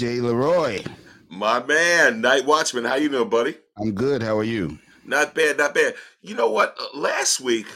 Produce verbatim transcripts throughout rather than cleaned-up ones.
D J LeRoy. My man, Night Watchman. How you doing, buddy? I'm good. How are you? Not bad, not bad. You know what? Last week,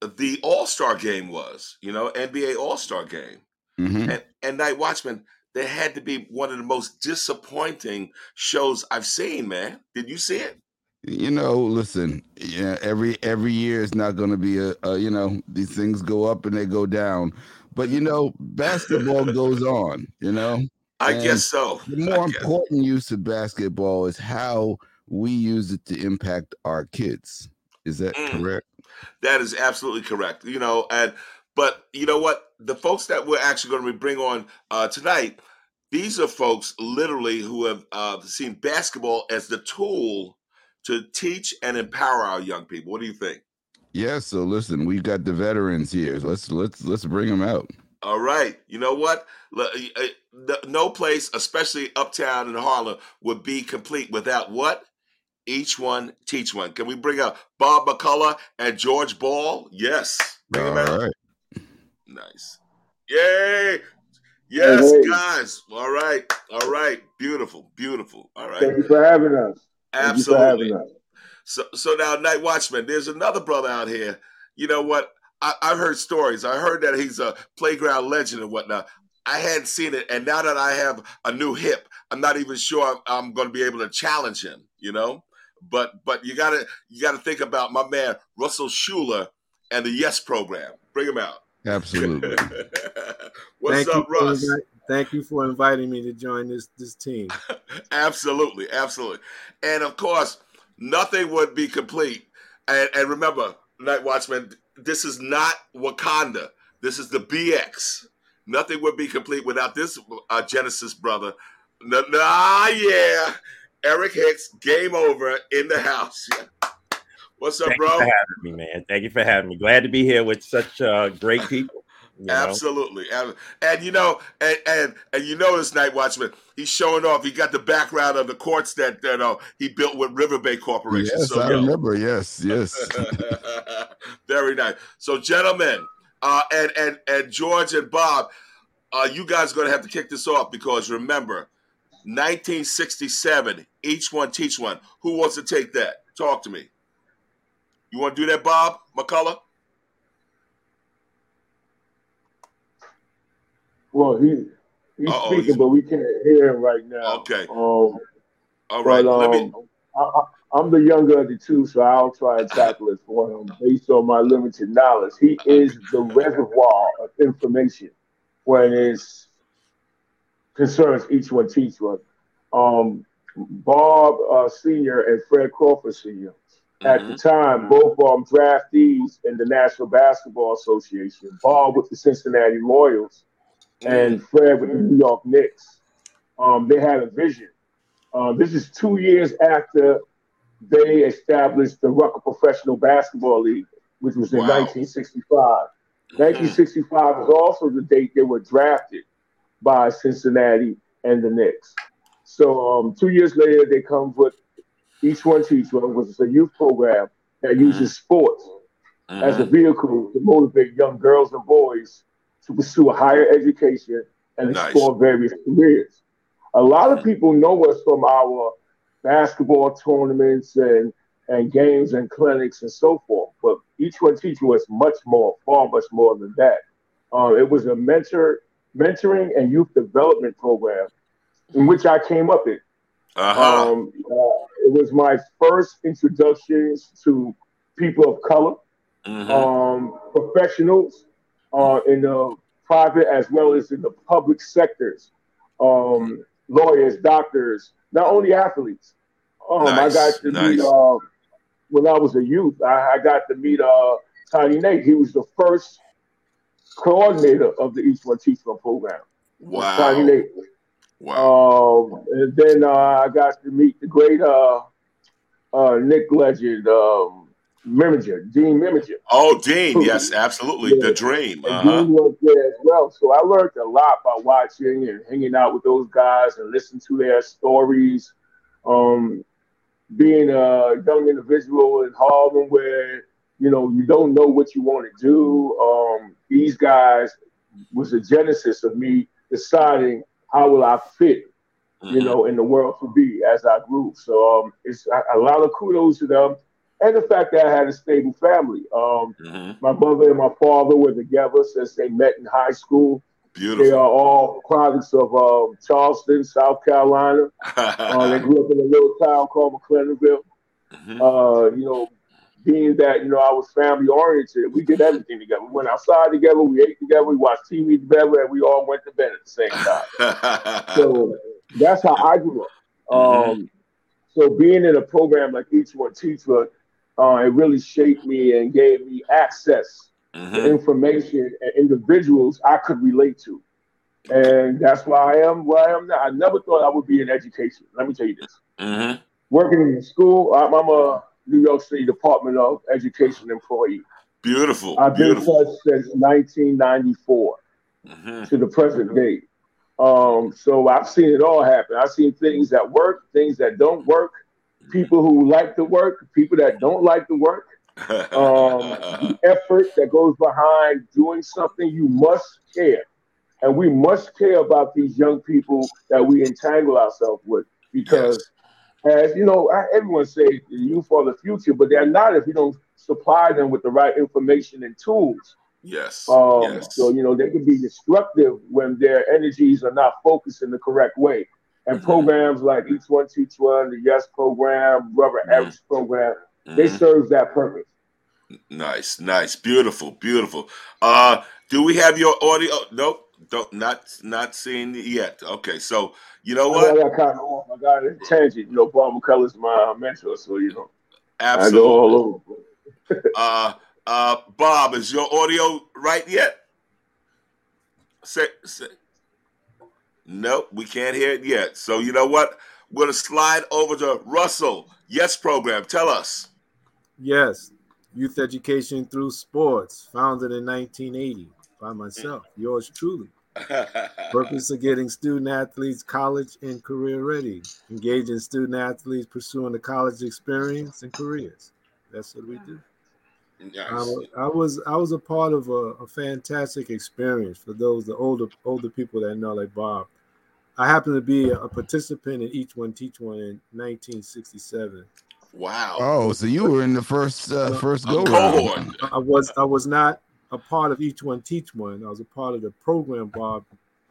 the All-Star game was, you know, N B A All-Star game. Mm-hmm. And, and Night Watchman, that had to be one of the most disappointing shows I've seen, man. Did you see it? You know, listen, yeah, every every year is not going to be a, a, you know, these things go up and they go down. But, you know, basketball goes on, you know. I and guess so. The more important use of basketball is how we use it to impact our kids. Is that mm, correct? That is absolutely correct. You know, and but you know what? The folks that we're actually going to bring on uh, tonight, these are folks literally who have uh, seen basketball as the tool to teach and empower our young people. What do you think? Yeah. So listen, we've got the veterans here. Let's let's let's bring them out. All right. You know what? No place, especially uptown in Harlem, would be complete without what? Each One Teach One. Can we bring up Bob McCullough and George Ball? Yes. Bring them out. All right. Nice. Yay. Yes, hey, guys. All right. All right. Beautiful. Beautiful. All right. Thank you for having us. Absolutely. Having us. So, so now, Night Watchman, there's another brother out here. You know what? I, I've heard stories. I heard that he's a playground legend and whatnot. I hadn't seen it, and now that I have a new hip, I'm not even sure I'm, I'm going to be able to challenge him. You know, but but you gotta you gotta think about my man Russell Shuler and the Yes Program. Bring him out. Absolutely. What's Thank up, Russ? Invi- Thank you for inviting me to join this this team. Absolutely, absolutely, and of course, nothing would be complete. And, and remember, Night Watchman. This is not Wakanda. This is the B X. Nothing would be complete without this uh, Genesis brother. Nah, nah, yeah. Eric Hicks, Game Over in the house. Yeah. What's up, Thank bro? Thank you for having me, man. Thank you for having me. Glad to be here with such uh, great people. Absolutely. Know? And, you know, and, and and you know this Night Watchman, he's showing off. He got the background of the courts that you know, he built with River Bay Corporation. Yes, so, I yo. remember. Yes, yes. Very nice. So, gentlemen, uh, and, and, and George and Bob, uh, you guys are going to have to kick this off because, remember, nineteen sixty-seven, Each One Teach One. Who wants to take that? Talk to me. You want to do that, Bob McCullough? Well, he, he's Uh-oh, speaking, he's... but we can't hear him right now. Okay. Um, All right. But, um, Let me... I, I, I'm the younger of the two, so I'll try and tackle it for him based on my limited knowledge. He is the reservoir of information when it's concerns Each One Teach One. Um, Bob uh, Senior and Fred Crawford Senior. At mm-hmm. the time, both of them draftees in the National Basketball Association. Bob with the Cincinnati Royals mm-hmm. and Fred with the New York Knicks. Um, they had a vision. Uh, this is two years after they established the Rucker Professional Basketball League, which was in wow. nineteen sixty-five. Mm-hmm. nineteen sixty-five was also the date they were drafted by Cincinnati and the Knicks. So um, two years later, they come with Each One Teach One, which is a youth program that uses sports uh-huh. as a vehicle to motivate young girls and boys to pursue a higher education and nice. explore various careers. A lot of people know us from our basketball tournaments and, and games and clinics and so forth, but Each One Teach One is much more, far much more than that. Uh, it was a mentor mentoring and youth development program in which I came up in. Uh-huh. Um, uh, it was my first introductions to people of color, uh-huh. um, professionals uh, in the private as well as in the public sectors, um, lawyers, doctors, not only athletes. Um, nice. I got to nice. meet, uh, when I was a youth, I, I got to meet uh, Tiny Nate. He was the first coordinator of the Each One Teach One program. Wow. Tiny Nate. Wow. Um, and then uh, I got to meet the great uh, uh, Nick legend, um, Meminger, Dean Meminger. Oh, Dean, who, yes, absolutely. Yeah. The dream. Uh-huh. Dean was there as well. So I learned a lot by watching and hanging out with those guys and listening to their stories. Um, being a young individual in Harlem where you know, you don't know what you want to do. Um, these guys was the genesis of me deciding how will I fit mm-hmm. you know, in the world for me as I grew. So um, it's a, a lot of kudos to them. And the fact that I had a stable family. Um, mm-hmm. My mother and my father were together since they met in high school. Beautiful. They are all products of um, Charleston, South Carolina. uh, they grew up in a little town called McClendonville. Mm-hmm. Uh, you know, being that, you know, I was family-oriented, we did everything together. We went outside together, we ate together, we watched T V together, and we all went to bed at the same time. So that's how I grew up. Mm-hmm. Um, so being in a program like Each One Teach One, Uh, it really shaped me and gave me access mm-hmm. to information and individuals I could relate to. And that's why I am where I am now. I never thought I would be in education. Let me tell you this. Mm-hmm. Working in school, I'm, I'm a New York City Department of Education employee. Beautiful. I've Beautiful. been such since nineteen ninety-four mm-hmm. to the present day. Um, so I've seen it all happen. I've seen things that work, things that don't work. People who like the work, people that don't like the work, um, the effort that goes behind doing something, you must care. And we must care about these young people that we entangle ourselves with because, yes. as you know, I, everyone says the youth are the future, but they're not if you don't supply them with the right information and tools. Yes. Um, yes. So, you know, they can be destructive when their energies are not focused in the correct way. And programs like Each One Teach One, the Yes Program, Brother Eric's mm-hmm. program, they mm-hmm. serve that purpose. Nice, nice, beautiful, beautiful. Uh, do we have your audio? Nope, don't, not not seeing it yet. Okay, so you know what? I got kind of off. I got a tangent. You know, Bob McCullough's my mentor, so you know, absolutely. I go all over. uh, uh, Bob, is your audio right yet? Say, say. Nope, we can't hear it yet. So you know what? We're going to slide over to Russell. Yes Program, tell us. Yes, Youth Education Through Sports, founded in nineteen eighty by myself, yours truly. Purpose of getting student-athletes college and career ready. Engaging student-athletes pursuing the college experience and careers. That's what we do. Yes. I, I was I was a part of a, a fantastic experience for those, the older older people that know, like Bob. I happened to be a participant in Each One Teach One in nineteen sixty-seven. Wow! Oh, so you were in the first uh, first go round. I was I was not a part of Each One Teach One. I was a part of the program, Bob.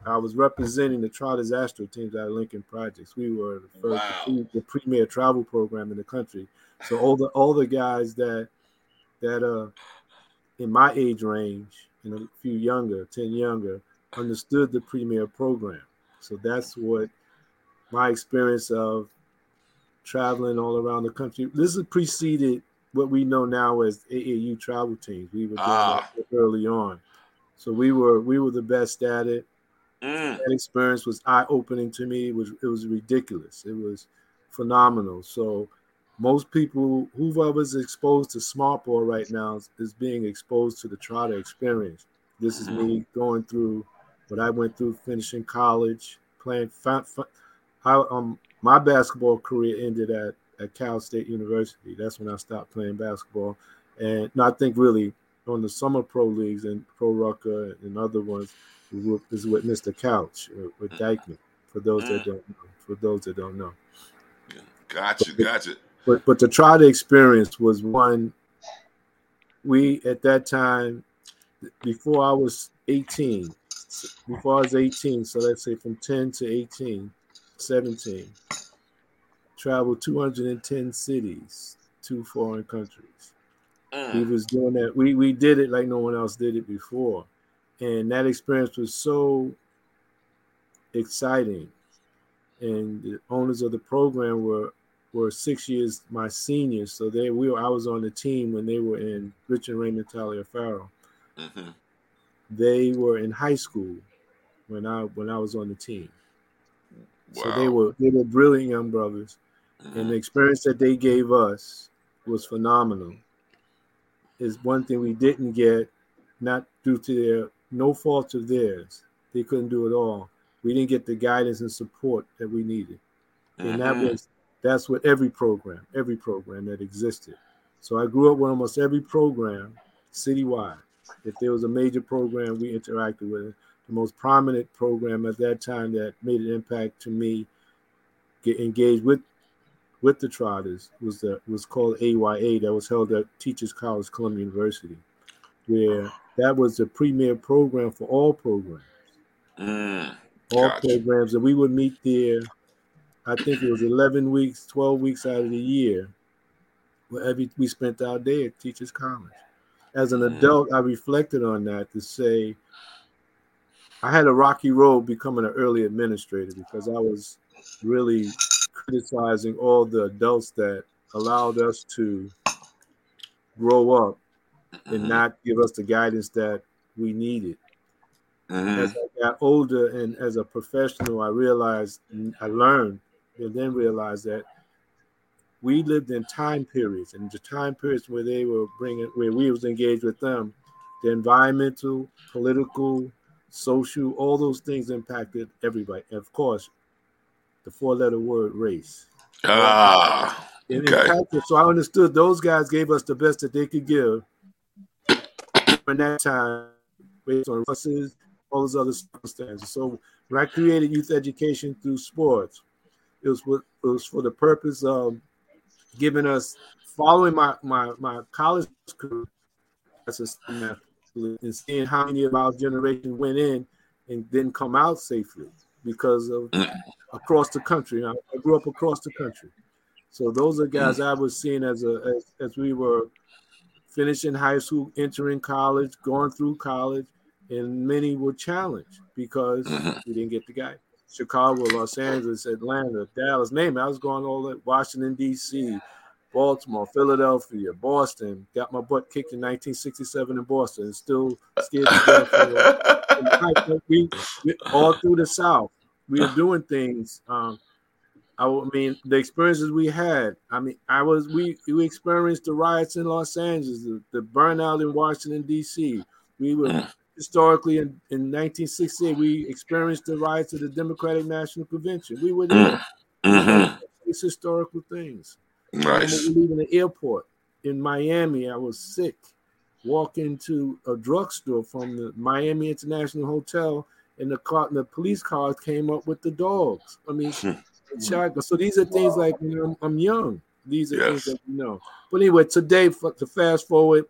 I was representing the Trotters Astro teams out of Lincoln Projects. We were the first wow. the, the premier travel program in the country. So all the all the guys that that uh, in my age range and a few younger, ten younger, understood the premier program. So that's what my experience of traveling all around the country. This is preceded what we know now as A A U travel teams. We were doing ah. that early on. So we were we were the best at it. Mm. That experience was eye-opening to me. It was it was ridiculous. It was phenomenal. So most people, whoever's exposed to Smartball right now is being exposed to the Trotter experience. This is me going through what I went through, finishing college, playing. Fun, fun, I, um, my basketball career ended at, at Cal State University. That's when I stopped playing basketball. And no, I think really on the summer pro leagues and Pro Rucker and other ones is with Mister Couch, with Dykeman, for those that don't know. For those that don't know. Gotcha, gotcha. But but the Trotter experience was one. We at that time, before I was eighteen, before I was eighteen, so let's say from ten to eighteen, seventeen, traveled two hundred ten cities, two foreign countries. Uh. We was doing that. We we did it like no one else did it before, and that experience was so exciting. And the owners of the program were. were six years my seniors, so they we were, I was on the team when they were in Richard Raymond Taliaferro. Mm-hmm. They were in high school when I when I was on the team. Wow. So they were they were brilliant young brothers, mm-hmm. and the experience that they gave us was phenomenal. It's one thing we didn't get, not due to their no fault of theirs. They couldn't do it all. We didn't get the guidance and support that we needed, and mm-hmm. that was. That's what every program, every program that existed. So I grew up with almost every program citywide. If there was a major program, we interacted with it. The most prominent program at that time that made an impact to me get engaged with with the Trotters was the was called A Y A, that was held at Teachers College Columbia University, where that was the premier program for all programs. Mm, all gotcha. programs. And we would meet there, I think it was eleven weeks, twelve weeks out of the year. Every, we spent our day at Teachers College. As an adult, I reflected on that to say I had a rocky road becoming an early administrator, because I was really criticizing all the adults that allowed us to grow up and not give us the guidance that we needed. Uh-huh. As I got older and as a professional, I realized, I learned and then realized that we lived in time periods, and the time periods where they were bringing, where we was engaged with them, the environmental, political, social, all those things impacted everybody. And of course, the four-letter word race. Ah, it okay. impacted, so I understood those guys gave us the best that they could give in that time, based on Russ's, all those other circumstances. So when I created Youth Education Through Sports, it was for, it was for the purpose of giving us, following my my, my college career and seeing how many of our generation went in and didn't come out safely because of across the country. I grew up across the country. So those are guys I was seeing as a as, as we were finishing high school, entering college, going through college, and many were challenged because we didn't get the guidance. Chicago, Los Angeles, Atlanta, Dallas, name it. I was going all that. Washington, D C, Baltimore, Philadelphia, Boston. Got my butt kicked in nineteen sixty-seven in Boston. And still scared to death. we, we, all through the South, we were doing things. Um, I mean, the experiences we had. I mean, I was we we experienced the riots in Los Angeles, the, the burnout in Washington, D C. We were. Historically, in, in nineteen sixty-eight, we experienced the rise of the Democratic National Convention. We were there. Mm-hmm. These historical things. Nice. I remember leaving the airport in Miami. I was sick. Walk into a drugstore from the Miami International Hotel, and the car, the police cars came up with the dogs. I mean, mm-hmm. So these are things like, you know, I'm young. These are yes. things that we know. But anyway, today, for, to fast forward,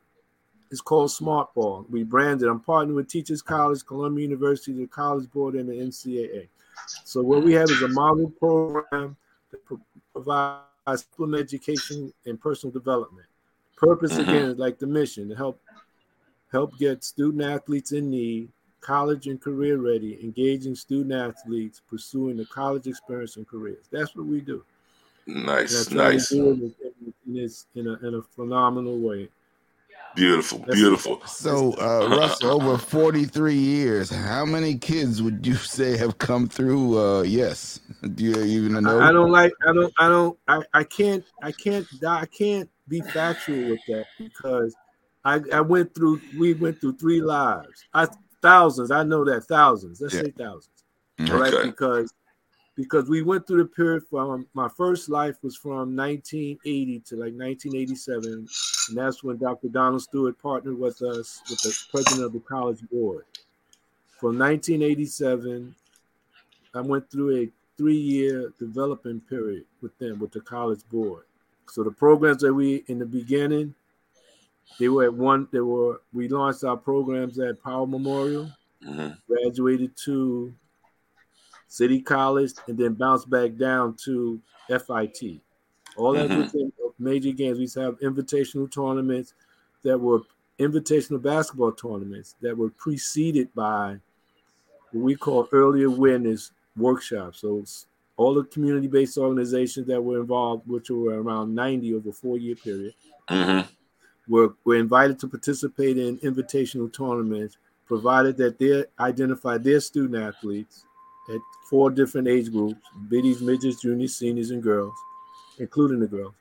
it's called Smartball. We branded. I'm partnered with Teachers College, Columbia University, the College Board, and the N C A A. So what we have is a model program that provides supplemental education and personal development. Purpose, mm-hmm. again, is like the mission, to help help get student athletes in need, college and career ready, engaging student athletes, pursuing the college experience and careers. That's what we do. Nice, nice. We do it in, in, a, in a phenomenal way. Beautiful, beautiful. So, uh, Russell, over forty-three years, how many kids would you say have come through? Uh, yes, do you even know? I don't like. I don't. I don't. I, I can't. I can't. I can't be factual with that, because I, I went through. We went through three lives. I thousands. I know that thousands. Let's yeah. say thousands. Okay. All right, because because we went through the period from my first life was from nineteen eighty to like nineteen eighty-seven. And that's when Doctor Donald Stewart partnered with us, with the president of the College Board. From nineteen eighty-seven, I went through a three-year development period with them, with the College Board. So the programs that we, in the beginning, they were at one, they were, we launched our programs at Powell Memorial, mm-hmm. graduated to City College, and then bounced back down to F I T. All that mm-hmm. within major games. We used to have invitational tournaments that were invitational basketball tournaments that were preceded by what we call early awareness workshops. So all the community-based organizations that were involved, which were around ninety over a four-year period, mm-hmm. were, were invited to participate in invitational tournaments, provided that they identified their student athletes at four different age groups, biddies, midgets, juniors, seniors, and girls, including the girls.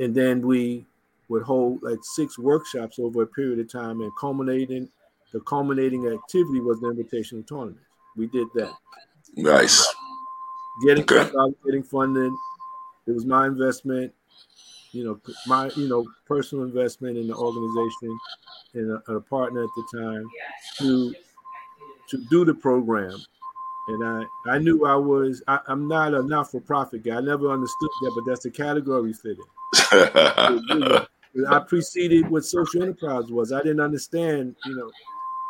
And then we would hold like six workshops over a period of time, and culminating, the culminating activity was the invitational tournament. We did that. Nice. Getting, okay. getting funded. It was my investment, you know, my, you know, personal investment in the organization and a, a partner at the time to, to do the program. And I, I knew I was, I, I'm not a not-for-profit guy. I never understood that, but that's the category fitting. you know, I preceded what social enterprise was. I didn't understand, you know,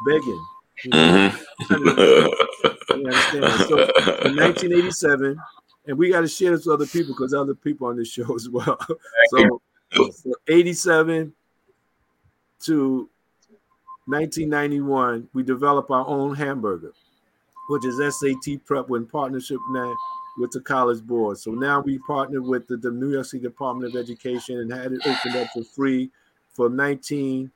begging. You know? Mm-hmm. You understand? So in nineteen eighty-seven, and we got to share this with other people because other people on this show as well. So, so eighty-seven to nineteen ninety-one, we developed our own hamburger, which is S A T Prep, in partnership now with the College Board. So now we partnered with the, the New York City Department of Education and had it opened up for free for nineteen.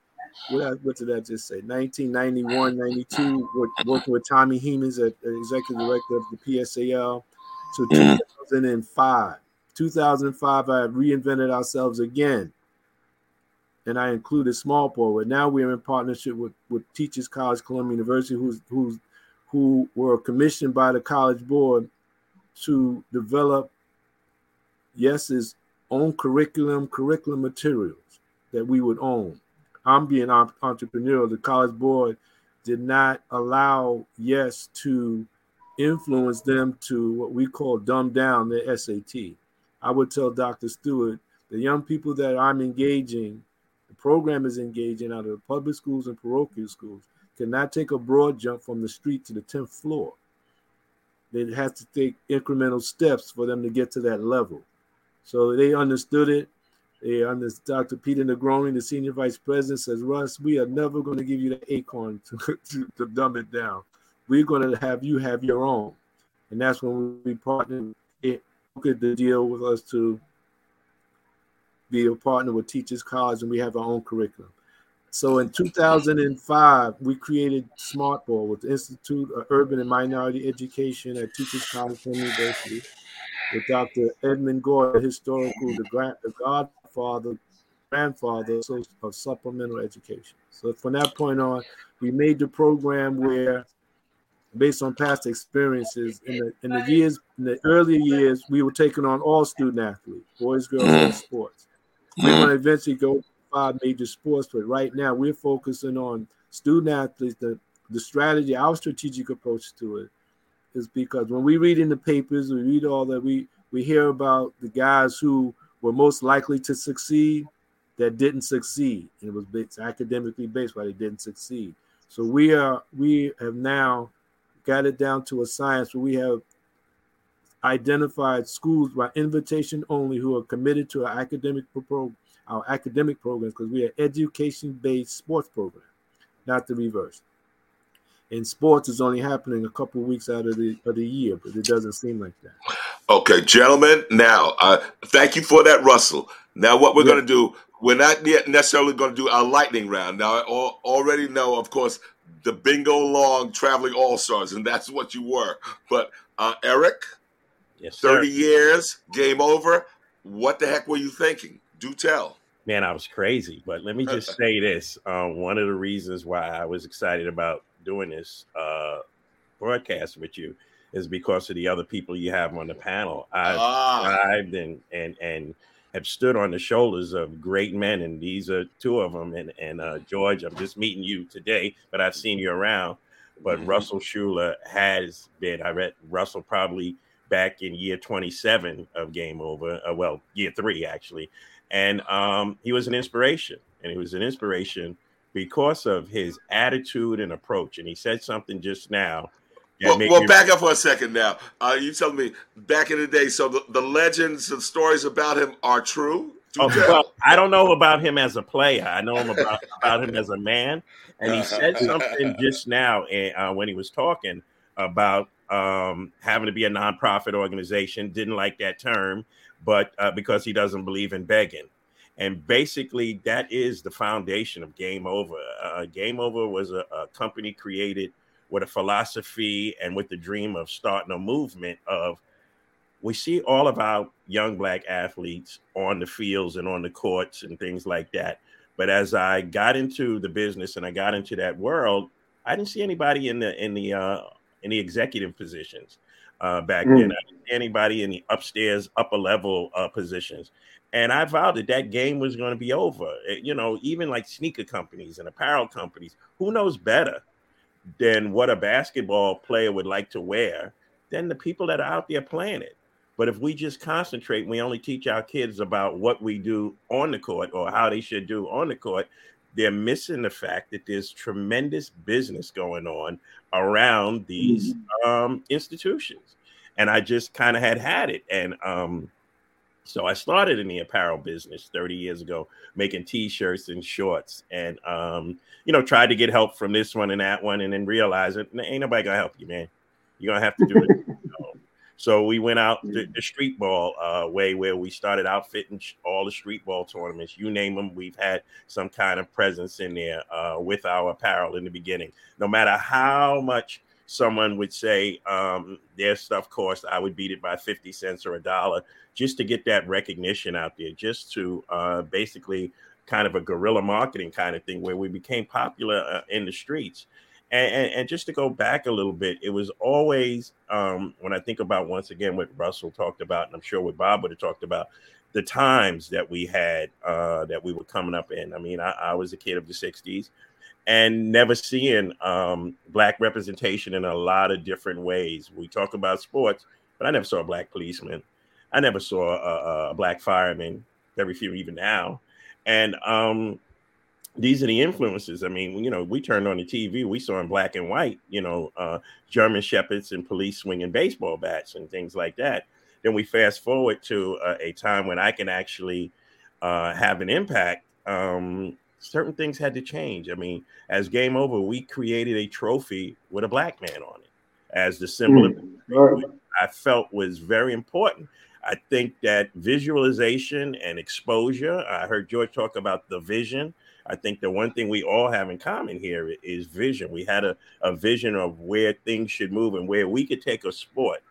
What, what did I just say? nineteen ninety-one, ninety-two, with, working with Tommy Hemans, as executive director of the P S A L. So two thousand five, two thousand five, I reinvented ourselves again, and I included Smartball. And now we're in partnership with, with Teachers College Columbia University, who's who's who were commissioned by the College Board to develop Yes's own curriculum, curriculum materials that we would own. I'm being entrepreneurial. The College Board did not allow Yes to influence them to what we call dumb down their S A T. I would tell Doctor Stewart, the young people that I'm engaging, the program is engaging out of the public schools and parochial schools, cannot take a broad jump from the street to the tenth floor. They have to take incremental steps for them to get to that level. So they understood it. They understood. Doctor Peter Negroni, the senior vice president, says, Russ, we are never going to give you the acorn to, to, to dumb it down. We're going to have you have your own. And that's when we partnered. It took the deal with us to be a partner with Teachers College, and we have our own curriculum. So in two thousand five, we created Smartball with the Institute of Urban and Minority Education at Teachers College University with Doctor Edmund Gore, the historical, the, grand, the godfather, grandfather of supplemental education. So from that point on, we made the program where, based on past experiences, in the, in the years, in the earlier years, we were taking on all student athletes, boys, girls, and sports. We want to eventually go five major sports, but right now we're focusing on student athletes. The, the strategy, our strategic approach to it is because when we read in the papers, we read all that, we, we hear about the guys who were most likely to succeed that didn't succeed. And it was based, academically based, why they didn't succeed. So we are we have now got it down to a science where we have identified schools by invitation only who are committed to our academic program. Our academic programs, because we are education-based sports program, not the reverse. And sports is only happening a couple of weeks out of the of the year, but it doesn't seem like that. Okay, gentlemen. Now, uh, thank you for that, Russell. Now, what we're yeah. going to do, we're not yet necessarily going to do our lightning round. Now, I al- already know, of course, the Bingo Long Traveling All-Stars, and that's what you were. But uh, Eric, yes, thirty sir. years, game over. What the heck were you thinking? Do tell. Man, I was crazy. But let me just say this. Um, one of the reasons why I was excited about doing this uh, broadcast with you is because of the other people you have on the panel. I've thrived ah. and, and, and have stood on the shoulders of great men, and these are two of them. And, and uh, George, I'm just meeting you today, but I've seen you around. But mm-hmm. Russell Shuler has been, I read Russell probably back in year twenty-seven of Game Over, uh, well, year three, actually. And um, he was an inspiration, and he was an inspiration because of his attitude and approach. And he said something just now. Well, well me- back up for a second now. Uh, you telling me back in the day, so the, the legends and stories about him are true? Do oh, well, I don't know about him as a player. I know him about, about him as a man. And he said something just now uh, when he was talking about um, having to be a nonprofit organization, didn't like that term. But uh, because he doesn't believe in begging. And basically, that is the foundation of Game Over. Uh, Game Over was a, a company created with a philosophy and with the dream of starting a movement of, we see all of our young Black athletes on the fields and on the courts and things like that. But as I got into the business and I got into that world, I didn't see anybody in the in the uh, in the executive positions. Uh, back mm. then, I didn't see anybody in the upstairs, upper level uh, positions. And I vowed that that game was going to be over. It, you know, even like sneaker companies and apparel companies, who knows better than what a basketball player would like to wear, then the people that are out there playing it. But if we just concentrate, we only teach our kids about what we do on the court or how they should do on the court, they're missing the fact that there's tremendous business going on around these mm-hmm. um, institutions. And I just kind of had had it. And um, so I started in the apparel business thirty years ago, making T-shirts and shorts and, um, you know, tried to get help from this one and that one and then realized that ain't nobody going to help you, man. You're going to have to do it. You know? So we went out the, the street ball uh, way where we started outfitting all the street ball tournaments. You name them. We've had some kind of presence in there uh, with our apparel in the beginning. No matter how much someone would say um, their stuff cost, I would beat it by fifty cents or a dollar just to get that recognition out there, just to uh, basically kind of a guerrilla marketing kind of thing where we became popular uh, in the streets. And, and, and just to go back a little bit, it was always um, when I think about once again what Russell talked about, and I'm sure what Bob would have talked about, the times that we had uh, that we were coming up in. I mean, I, I was a kid of the sixties and never seeing um, black representation in a lot of different ways. We talk about sports, but I never saw a black policeman. I never saw a, a black fireman, very few even now. And um these are the influences. I mean, you know, we turned on the T V, we saw in black and white, you know, uh, German shepherds and police swinging baseball bats and things like that. Then we fast forward to uh, a time when I can actually uh, have an impact. Um, certain things had to change. I mean, as Game Over, we created a trophy with a black man on it as the symbol mm. of the trophy, I felt was very important. I think that visualization and exposure, I heard George talk about the vision. I think the one thing we all have in common here is vision. We had a, a vision of where things should move and where we could take a sport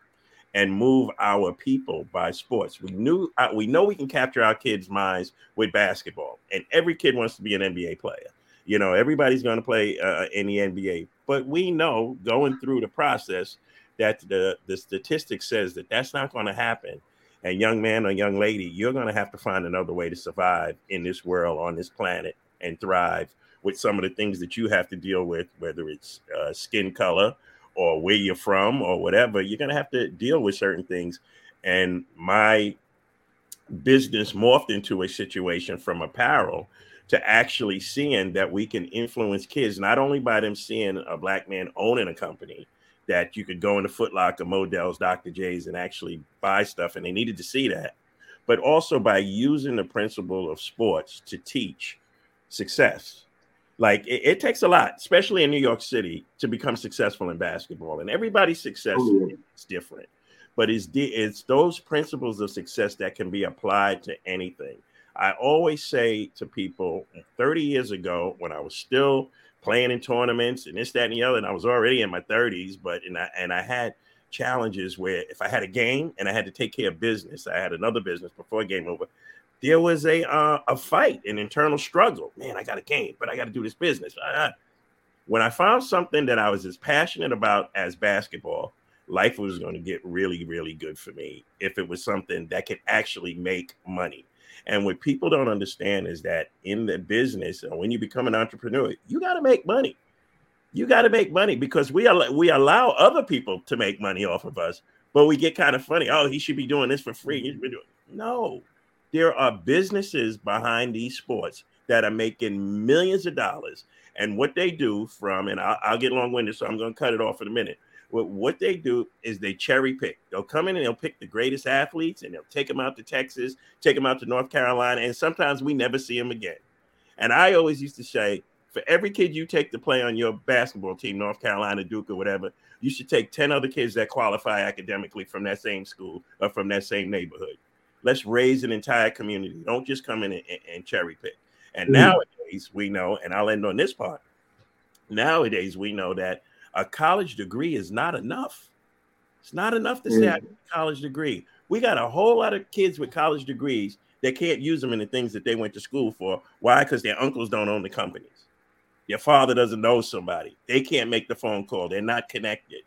and move our people by sports. We knew we know we can capture our kids' minds with basketball, and every kid wants to be an N B A player. You know, everybody's going to play uh, in the N B A, but we know going through the process that the, the statistic says that that's not going to happen. And young man or young lady, you're going to have to find another way to survive in this world, on this planet, and thrive with some of the things that you have to deal with, whether it's uh, skin color or where you're from or whatever. You're going to have to deal with certain things. And my business morphed into a situation from apparel to actually seeing that we can influence kids, not only by them seeing a black man owning a company, that you could go into Foot Locker, Modell's, Doctor J's and actually buy stuff. And they needed to see that, but also by using the principle of sports to teach success. Like it, it takes a lot, especially in New York City, to become successful in basketball. And everybody's success oh, yeah. is different, but it's the, it's those principles of success that can be applied to anything. I always say to people, thirty years ago, when I was still playing in tournaments and this, that, and the other, and I was already in my thirties, but and I and I had challenges where if I had a game and I had to take care of business, I had another business before Game Over. There was a uh, a fight, an internal struggle. Man, I got a game, but I got to do this business. Uh, when I found something that I was as passionate about as basketball, life was going to get really, really good for me if it was something that could actually make money. And what people don't understand is that in the business, when you become an entrepreneur, you got to make money. You got to make money because we al- we allow other people to make money off of us, but we get kind of funny. Oh, he should be doing this for free. He should be doing no. There are businesses behind these sports that are making millions of dollars. And what they do from, and I'll, I'll get long-winded, so I'm going to cut it off in a minute. What, what they do is they cherry pick. They'll come in and they'll pick the greatest athletes and they'll take them out to Texas, take them out to North Carolina, and sometimes we never see them again. And I always used to say, for every kid you take to play on your basketball team, North Carolina, Duke, or whatever, you should take ten other kids that qualify academically from that same school or from that same neighborhood. Let's raise an entire community. Don't just come in and, and cherry pick. And nowadays we know, and I'll end on this part. Nowadays we know that a college degree is not enough. It's not enough to say I have a college degree. We got a whole lot of kids with college degrees that can't use them in the things that they went to school for. Why? Because their uncles don't own the companies. Their father doesn't know somebody. They can't make the phone call. They're not connected.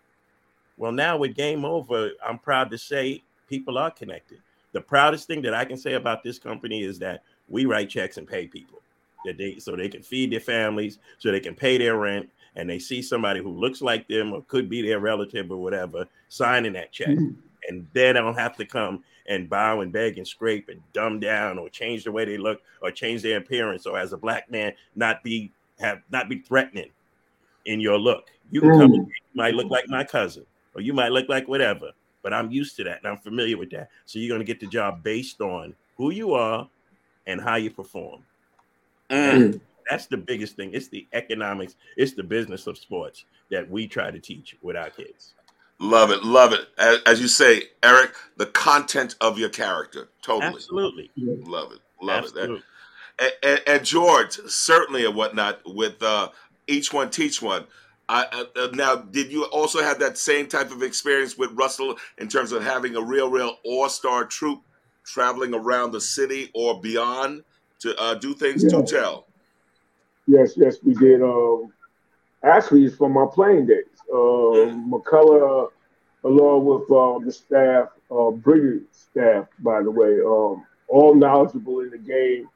Well, now with Game Over, I'm proud to say people are connected. The proudest thing that I can say about this company is that we write checks and pay people that they so they can feed their families, so they can pay their rent, and they see somebody who looks like them or could be their relative or whatever signing that check. Mm-hmm. And they don't have to come and bow and beg and scrape and dumb down or change the way they look or change their appearance, or as a black man, not be have not be threatening in your look. You can come and you might look like my cousin, or you might look like whatever, but I'm used to that and I'm familiar with that. So you're going to get the job based on who you are and how you perform. And that's the biggest thing. It's the economics. It's the business of sports that we try to teach with our kids. Love it. Love it. As, as you say, Eric, the content of your character. Totally. Absolutely. Love it. Love Absolutely. it. And, and, and George, certainly and whatnot with uh, Each One Teach One. I, uh, now, did you also have that same type of experience with Russell in terms of having a real, real all-star troupe traveling around the city or beyond to uh, do things yeah. to tell? Yes, yes, we did. Um, actually, it's from my playing days. Uh, mm-hmm. McCullough, along with uh, the staff, uh, brilliant staff, by the way, um, all knowledgeable in the game,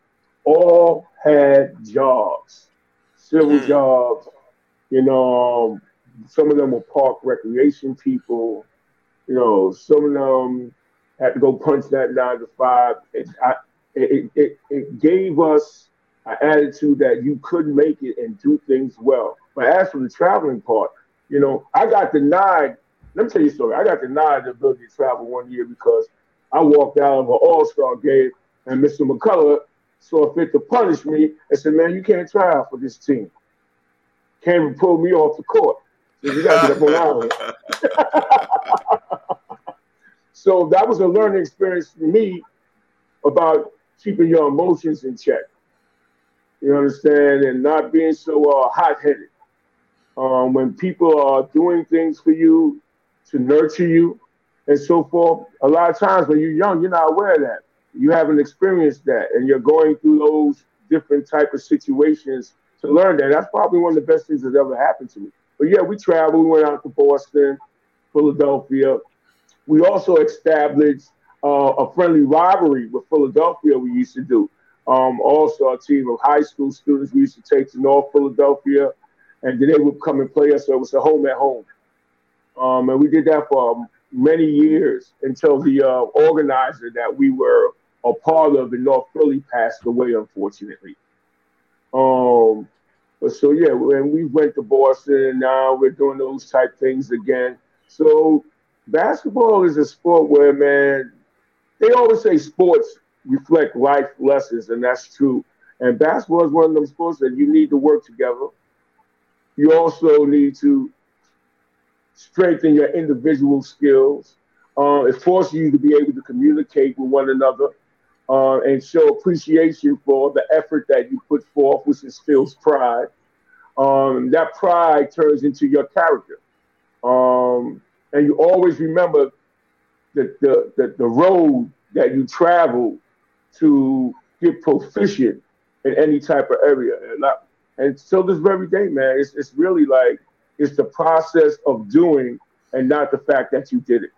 all had jobs, civil mm-hmm. jobs. You know, some of them were park recreation people. You know, some of them had to go punch that nine to five. It, I, it, it, it gave us an attitude that you could make it and do things well. But as for the traveling part, you know, I got denied. Let me tell you a story. I got denied the ability to travel one year because I walked out of an all-star game and Mister McCullough saw fit to punish me and said, "Man, you can't try for this team." Came and pulled me off the court. So you got to get up on So that was a learning experience for me about keeping your emotions in check. You understand, and not being so uh, hot-headed. Um, when people are doing things for you to nurture you and so forth, a lot of times when you're young, you're not aware of that. You haven't experienced that, and you're going through those different type of situations to learn that. That's probably one of the best things that ever happened to me. But yeah, we traveled. We went out to Boston, Philadelphia. We also established uh, a friendly rivalry with Philadelphia. We used to do um, also a team of high school students. We used to take to North Philadelphia, and then they would come and play us. So it was a home at home, um, and we did that for um, many years until the uh, organizer that we were a part of in North Philly passed away, unfortunately. Um, but so yeah, when we went to Boston, and now we're doing those type things again. So basketball is a sport where, man, they always say sports reflect life lessons, and that's true. And basketball is one of those sports that you need to work together. You also need to strengthen your individual skills. Uh, it forces you to be able to communicate with one another. Uh, and show appreciation for the effort that you put forth, which instills pride. Um, that pride turns into your character. Um, and you always remember that the, the, the road that you travel to get proficient in any type of area. And, I, and so this very day, man, it's, it's really like, it's the process of doing and not the fact that you did it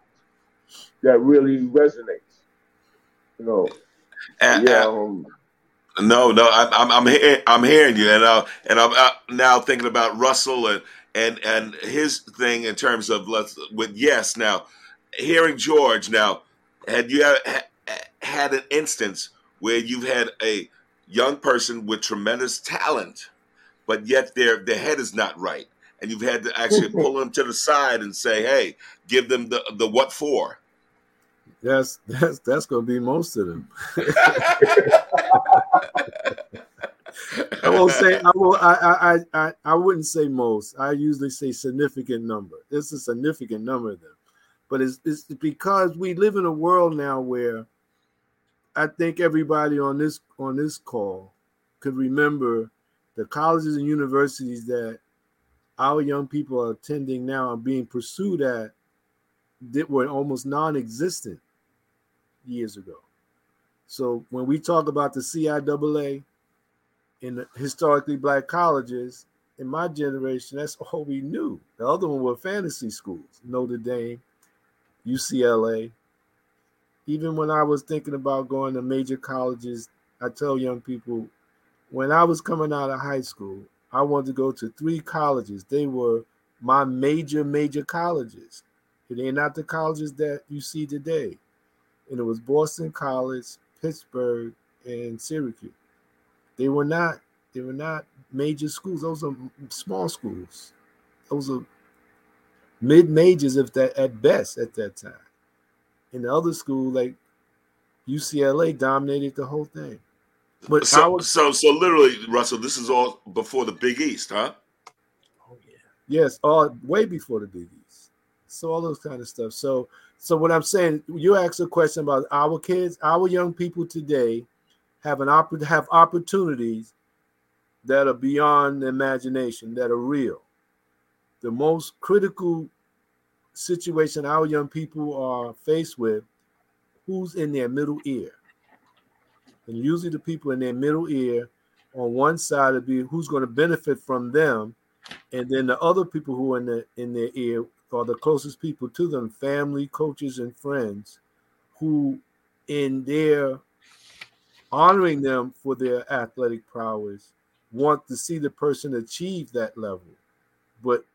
that really resonates. You know. And, yeah, um, no, no, I, I'm I'm he- I'm hearing you, and uh, and I'm uh, now thinking about Russell and, and and his thing in terms of let's with yes now, hearing George now, had you ha- had an instance where you've had a young person with tremendous talent, but yet their their head is not right, and you've had to actually pull them to the side and say, hey, give them the the what for. That's that's that's gonna be most of them. I won't say I will I, I I I wouldn't say most. I usually say significant number. It's a significant number of them, but it's it's because we live in a world now where I think everybody on this on this call could remember the colleges and universities that our young people are attending now and being pursued at that were almost non-existent years ago. So when we talk about the C I A A in the historically black colleges, in my generation, that's all we knew. The other one were fantasy schools, Notre Dame, U C L A. Even when I was thinking about going to major colleges, I tell young people, when I was coming out of high school, I wanted to go to three colleges. They were my major, major colleges. They're not the colleges that you see today. And it was Boston College, Pittsburgh, and Syracuse. They were not, they were not major schools. Those are small schools. Those are mid-majors, if that, at best, at that time. And the other school, like U C L A, dominated the whole thing. But so, was, so, so literally, Russell, this is all before the Big East, huh? Oh yeah. Yes, all way before the Big East. So all those kind of stuff. So, so what I'm saying, you asked a question about our kids, our young people today have an opp- have opportunities that are beyond imagination, that are real. The most critical situation our young people are faced with: who's in their middle ear? And usually the people in their middle ear on one side would be who's going to benefit from them. And then the other people who are in, the, in their ear are the closest people to them, family, coaches, and friends, who in their honoring them for their athletic prowess want to see the person achieve that level, but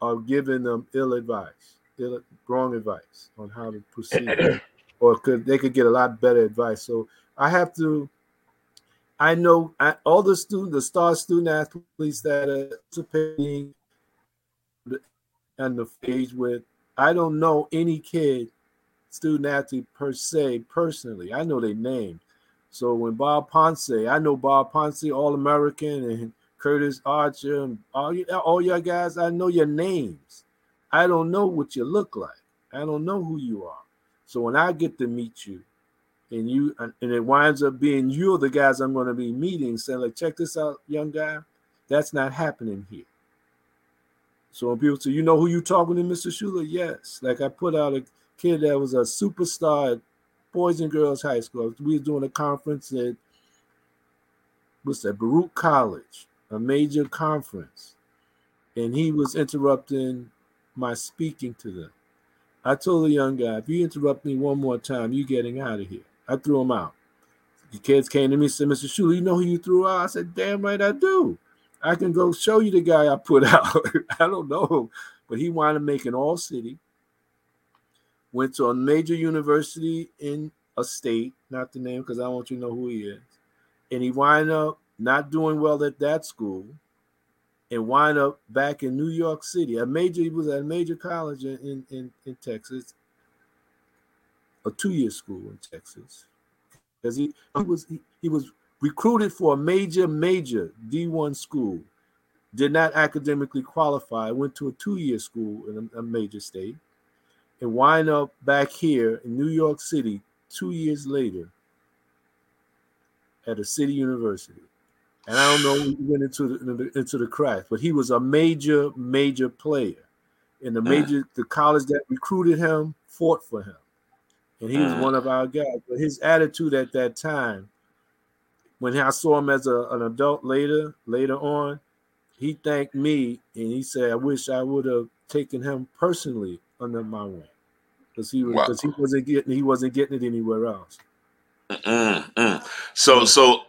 are giving them ill advice, ill, wrong advice on how to proceed. Or could they could get a lot better advice. So I have to, I know I, all the student, the star student athletes that are participating and the phase with, I don't know any kid, student athlete per se, personally. I know their name. So when Bob Ponce, I know Bob Ponce, All-American, and Curtis Archer, and all, you, all your guys, I know your names. I don't know what you look like. I don't know who you are. So when I get to meet you, and you, and it winds up being you're the guys I'm going to be meeting, saying, like, check this out, young guy, that's not happening here. So when people say, you know who you talking to, Mister Shuler? Yes. Like, I put out a kid that was a superstar at Boys and Girls High School. We were doing a conference at, what's that, Baruch College, a major conference. And he was interrupting my speaking to them. I told the young guy, if you interrupt me one more time, you're getting out of here. I threw him out. The kids came to me and said, Mister Shuler, you know who you threw out? I said, damn right I do. I can go show you the guy I put out. I don't know him. But he wanted to make an all-city, went to a major university in a state, not the name because I want you to know who he is, and he wound up not doing well at that school and wind up back in New York City. A major, he was at a major college in, in, in Texas, a two-year school in Texas. Because he, he was he, he was recruited for a major, major D one school, did not academically qualify, went to a two-year school in a, a major state, and wind up back here in New York City two years later at a city university. And I don't know when he went into the, into the crash, but he was a major, major player. And the major, uh, the college that recruited him fought for him. And he was uh, one of our guys. But his attitude at that time, when I saw him as a, an adult later, later on, he thanked me and he said, I wish I would have taken him personally under my wing. Because he, wow. he wasn't getting he wasn't getting it anywhere else. Uh, uh. So so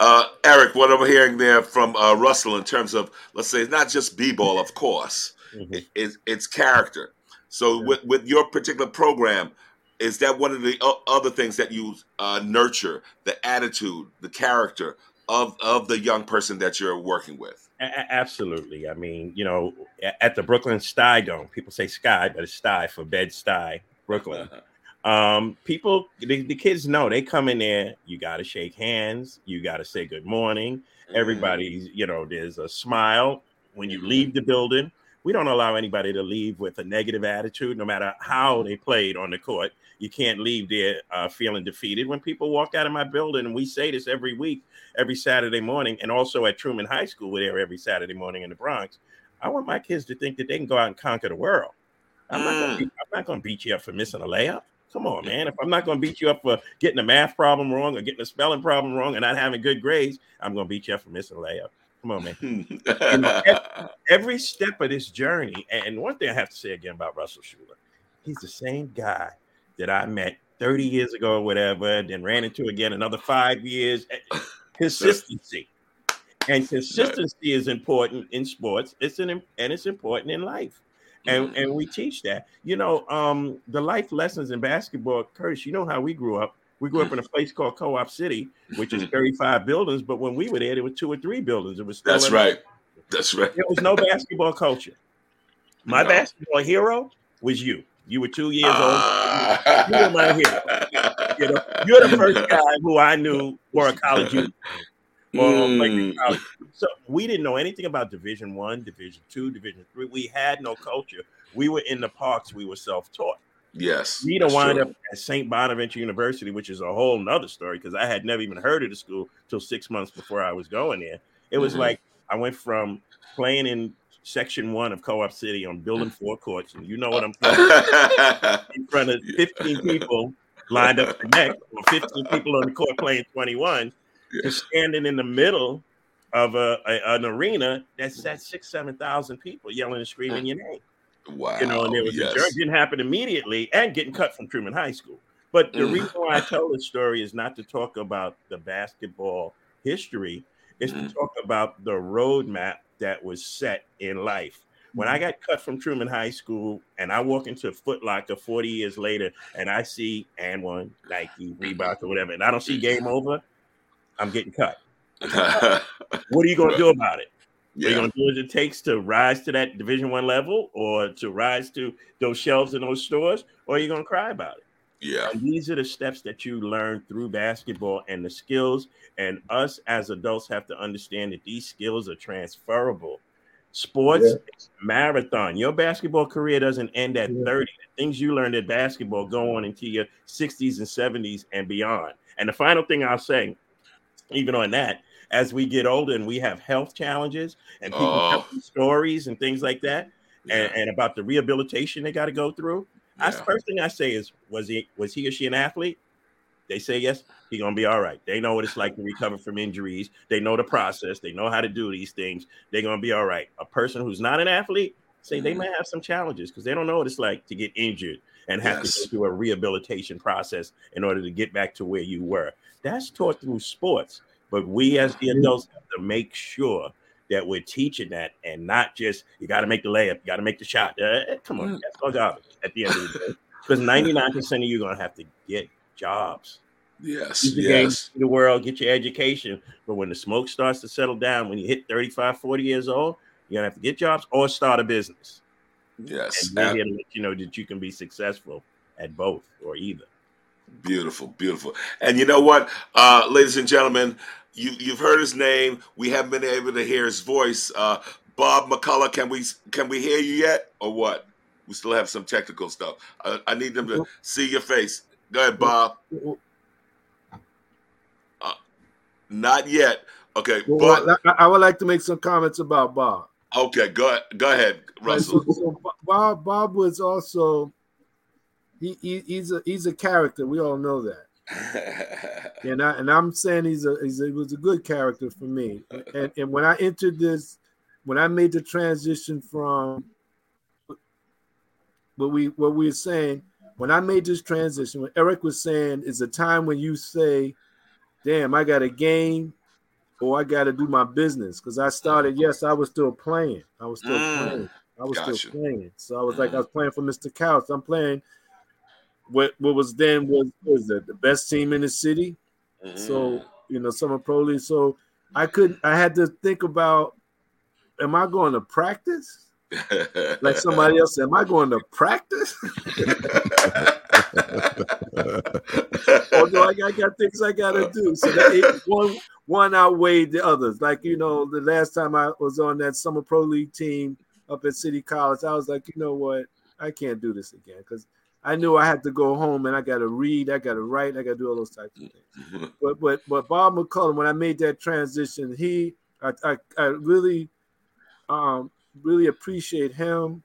Uh, Eric, what I'm hearing there from uh, Russell in terms of, let's say, it's not just b-ball, of course, mm-hmm. it, it, it's character. So yeah. with, with your particular program, is that one of the o- other things that you uh, nurture, the attitude, the character of, of the young person that you're working with? A- absolutely. I mean, you know, at the Brooklyn Sty Dome, people say Sky, but it's Sty for Bed-Stuy, Brooklyn. Uh-huh. Um, people, the, the kids know they come in there, you got to shake hands. You got to say good morning. Mm-hmm. Everybody's, you know, there's a smile when you leave the building. We don't allow anybody to leave with a negative attitude, no matter how they played on the court. You can't leave there uh, feeling defeated. When people walk out of my building, and we say this every week, every Saturday morning, and also at Truman High School, we're there every Saturday morning in the Bronx. I want my kids to think that they can go out and conquer the world. I'm mm. not going to beat you up for missing a layup. Come on, man. If I'm not going to beat you up for getting a math problem wrong or getting a spelling problem wrong and not having good grades, I'm going to beat you up for missing a layup. Come on, man. You know, every, every step of this journey, and one thing I have to say again about Russell Shuler, he's the same guy that I met thirty years ago or whatever, then ran into again another five years. Consistency. And consistency yeah. is important in sports. It's an and it's important in life. And yeah. and we teach that. You know, um, the life lessons in basketball, Curtis, you know how we grew up. We grew up in a place called Co-op City, which is thirty-five buildings. But when we were there, there were two or three buildings. It was still That's right. That's right. There was no basketball culture. My no. basketball hero was you. You were two years uh, old. You were my hero. You know, you're the first guy who I knew wore a college uniform. Mm. Like so we didn't know anything about Division One, Division Two, Division Three. We had no culture. We were in the parks. We were self-taught. Yes. We don't wind true. up at Saint Bonaventure University, which is a whole nother story because I had never even heard of the school till six months before I was going there. It was mm-hmm. like I went from playing in Section One of Co-op City on building four courts, and you know what I'm talking about, in front of fifteen people lined up for next, or fifteen people on the court playing twenty-one, to standing in the middle of a, a an arena that's that six, seven thousand people yelling and screaming your name. Wow. You know, and there was yes. a jerk. It didn't happen immediately and getting cut from Truman High School. But the mm. reason why I tell this story is not to talk about the basketball history, it's mm. to talk about the roadmap that was set in life. When I got cut from Truman High School and I walk into Foot Locker forty years later and I see and one, Nike, Reebok, or whatever, and I don't see Game Over, I'm getting cut. What are you going to do about it? Yeah. Are you going to do what it takes to rise to that Division One level or to rise to those shelves in those stores? Or are you going to cry about it? Yeah. And these are the steps that you learn through basketball and the skills. And us as adults have to understand that these skills are transferable. Sports yeah. is a marathon. Your basketball career doesn't end at yeah. thirty. The things you learned at basketball go on into your sixties and seventies and beyond. And the final thing I'll say, even on that, as we get older and we have health challenges and people oh. tell stories and things like that, yeah. and, and about the rehabilitation they got to go through. Yeah. I, first thing I say is, was he was he or she an athlete? They say yes, he's gonna be all right. They know what it's like to recover from injuries. They know the process. They know how to do these things. They're gonna be all right. A person who's not an athlete, say mm-hmm. they might have some challenges because they don't know what it's like to get injured and have yes. to go through a rehabilitation process in order to get back to where you were. That's taught through sports. But we as the adults have to make sure that we're teaching that and not just, you got to make the layup, you got to make the shot. Uh, come on, that's all garbage at the end of the day. Because ninety-nine percent of you are going to have to get jobs. Yes, the yes. The world, get your education. But when the smoke starts to settle down, when you hit thirty-five, forty years old, you're going to have to get jobs or start a business. Yes. And we're here to let you know that you can be successful at both or either. Beautiful, beautiful. And you know what, uh, ladies and gentlemen, You, you've heard his name. We haven't been able to hear his voice. Uh, Bob McCullough, can we can we hear you yet, or what? We still have some technical stuff. I, I need them to see your face. Go ahead, Bob. Uh, not yet. Okay, well, but I, I would like to make some comments about Bob. Okay, go go ahead, Russell. Right, so, so Bob Bob was also he, he he's a he's a character. We all know that. and I and I'm saying he's a, he's a he was a good character for me. And and when I entered this, when I made the transition from what we what we were saying, when I made this transition, when Eric was saying, is a time when you say, "Damn, I got a game, or I got to do my business." Because I started, yes, I was still playing. I was still mm, playing. I was gotcha. still playing. So I was like, I was playing for Mister Couch. I'm playing. What what was then was, was the, the best team in the city, mm-hmm. so you know summer pro league. So I couldn't. I had to think about: am I going to practice? Like somebody else said, am I going to practice? Although I got, I got things I got to do. So that it, one one outweighed the others. Like you know, the last time I was on that summer pro league team up at City College, I was like, you know what, I can't do this again because I knew I had to go home and I got to read, I got to write, I got to do all those types of things. But but but Bob McCullough, when I made that transition, he I I, I really um, really appreciate him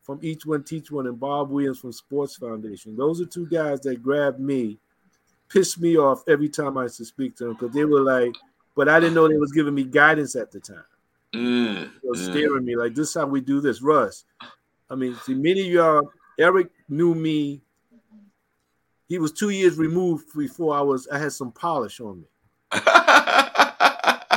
from Each One Teach One and Bob Williams from Sports Foundation. Those are two guys that grabbed me, pissed me off every time I used to speak to them because they were like, but I didn't know they was giving me guidance at the time. Mm, they were staring mm. me like, this is how we do this, Russ. I mean, see, many of y'all. Eric knew me. He was two years removed before I was. I had some polish on me.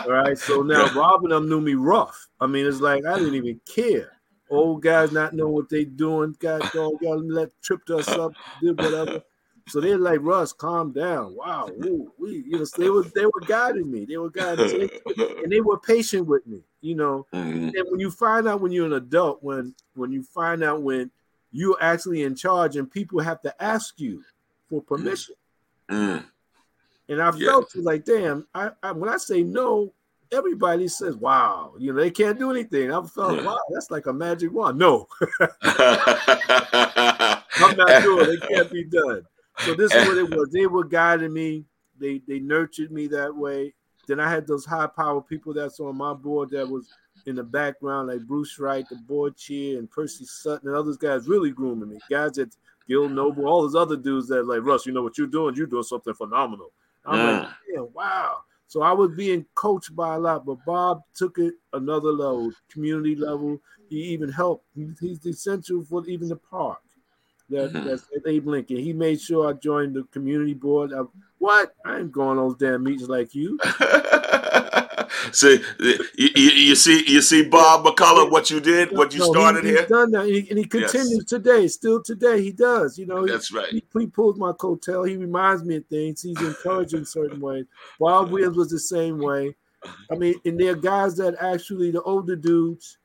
All right. So now Rob and them knew me rough. I mean, it's like I didn't even care. Old guys not know what they doing. God, dog, let tripped us up, did whatever. So they're like, Russ, calm down. Wow, ooh, we, you know, so they were they were guiding me. They were guiding me, and they were patient with me. You know, mm-hmm. And when you find out when you're an adult, when when you find out when you're actually in charge, and people have to ask you for permission, mm-hmm. and I felt yeah. like, damn, I, I when I say no, everybody says, wow, you know, they can't do anything. I felt, wow, that's like a magic wand. No, I'm not doing it. It can't be done. So this is what it was. They were guiding me. They they nurtured me that way. Then I had those high power people that's on my board that was in the background, like Bruce Wright, the board chair, and Percy Sutton, and others guys really grooming me. Guys at Gil Noble, all those other dudes that like, Russ, you know what you're doing? You're doing something phenomenal. I'm yeah. like, man, wow. So I was being coached by a lot, but Bob took it another level, community level. He even helped. He, he's essential for even the park. That, that's Abe Lincoln. He made sure I joined the community board. I, what? I ain't going on those damn meetings like you. See, you, you see, you see, Bob McCullough, what you did, what you no, started he, he's here. Done that, and he, and he continues yes. today. Still today, he does. You know, that's he, right. He, he pulls my coattail. He reminds me of things. He's encouraging certain ways. Bob Williams was the same way. I mean, and there are guys that actually the older dudes,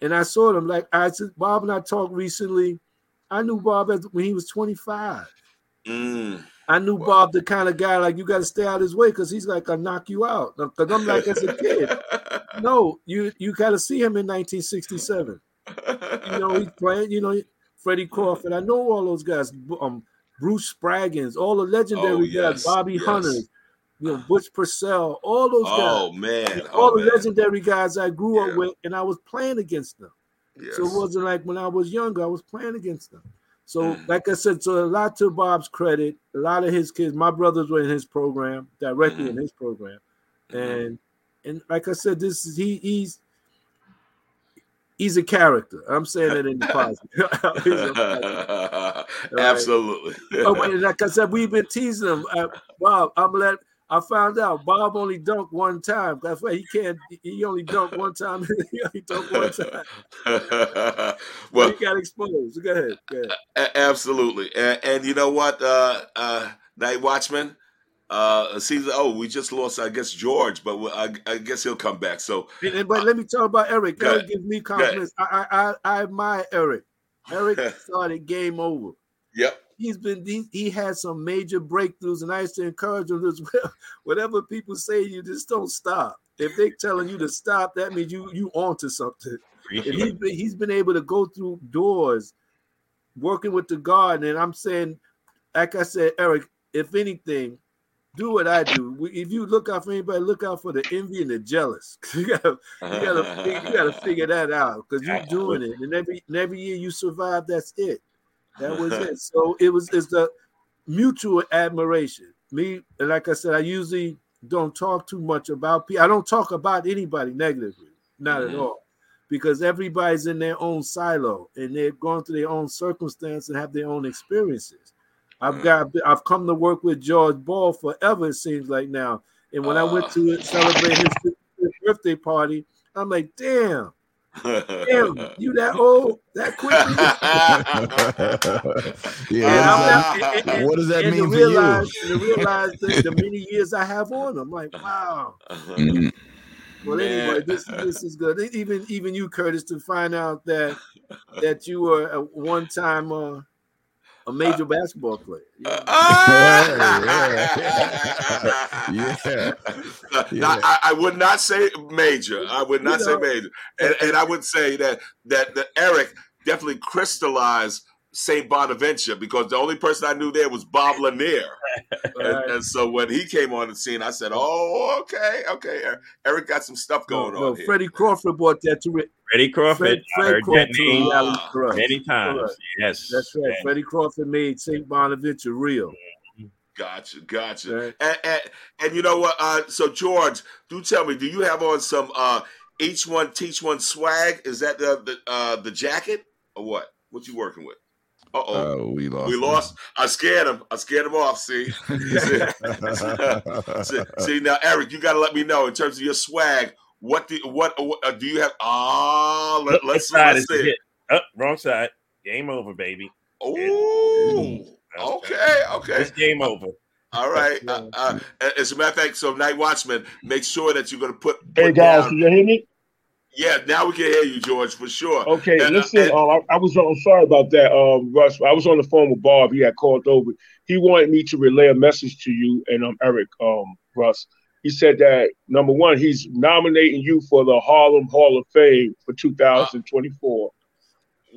and I saw them like I said. Bob and I talked recently. I knew Bob as, when he was twenty-five. Mm. I knew wow. Bob, the kind of guy like you got to stay out of his way because he's like, I'll knock you out. Because I'm like, as a kid, no, you you got to see him in nineteen sixty-seven. You know, he's playing, you know, Freddy Crawford. I know all those guys, um, Bruce Spraggins, all the legendary oh, yes. guys, Bobby yes. Hunter, you know, Butch Purcell, all those guys. Oh, man. Oh, all man. The legendary guys I grew yeah. up with, and I was playing against them. Yes. So it wasn't like when I was younger, I was playing against them. So mm. like I said, so a lot to Bob's credit, a lot of his kids, my brothers were in his program, directly mm. in his program. Mm. And and like I said, this is he he's he's a character. I'm saying that in the positive. He's a positive. Right? Absolutely. Oh, and like I said, we've been teasing him. Uh, Bob, I'm glad I found out Bob only dunked one time. That's why he can't. He only dunked one time. he only dunked one time. Well, he got exposed. Go ahead. Go ahead. Absolutely. And, and you know what? Uh, uh, Night Watchman. Uh, season. Oh, we just lost. I guess George, but I, I guess he'll come back. So, and, and, but uh, let me talk about Eric. Eric gives me confidence. I, I, I, I admire Eric. Eric started Game Over. Yep. He's been he, he had some major breakthroughs, and I used to encourage him as well. Whatever people say, you just don't stop. If they're telling you to stop, that means you you onto something. And he's been he's been able to go through doors, working with the garden. And I'm saying, like I said, Eric, if anything, do what I do. If you look out for anybody, look out for the envy and the jealous. you gotta you gotta you gotta figure that out because you're doing it, and every and every year you survive, that's it. That was it. So it was it's the mutual admiration. Me, like I said, I usually don't talk too much about people. I don't talk about anybody negatively, not mm-hmm. at all, because everybody's in their own silo and they've gone through their own circumstance and have their own experiences. I've mm-hmm. got I've come to work with George Ball forever, it seems like now. And when uh. I went to celebrate his birthday party, I'm like, damn. Damn, you that old, that quick? yeah, and and, and, what does that and mean to realize, you? And to realize the, the many years I have on them, like, wow. Mm. Well, man. Anyway, this this is good. Even even you, Curtis, to find out that that you were at one time. Uh, A major uh, basketball player. Yeah. Uh, yeah. yeah. Now, I, I would not say major. I would not you know. say major. And, and I would say that, that that Eric definitely crystallized Saint Bonaventure because the only person I knew there was Bob Lanier. Right. And, and so when he came on the scene, I said, oh, okay, okay. Eric got some stuff going no, no, on here. Freddie Crawford brought that to Rick. Freddie Crawford, Fred, Fred I heard Crawford that name uh, many times. Correct. Yes, that's right. Yes. Freddie Crawford made Saint Bonaventure real. Gotcha, gotcha. Right. And, and, and you know what? Uh, so George, do tell me, do you have on some uh, Each One Teach One swag? Is that the the, uh, the jacket or what? What you working with? Uh-oh. Uh, we lost. We lost. Him. I scared him. I scared him off, see? see, see, now, Eric, you got to let me know in terms of your swag. What do, what, what uh, do you have? Ah, let, let's, let's see. It. Oh, wrong side. Game over, baby. Oh, okay, okay. It's game over. All right. Uh, uh, as a matter of fact, so Night Watchman, make sure that you're going to put, put Hey, guys, down. Can you hear me? Yeah, now we can hear you, George, for sure. Okay, and, listen, uh, and, uh, I, I was on, sorry about that, um, Russ. I was on the phone with Bob. He had called over. He wanted me to relay a message to you and um, Eric, um, Russ. He said that, number one, he's nominating you for the Harlem Hall of Fame for two thousand twenty-four,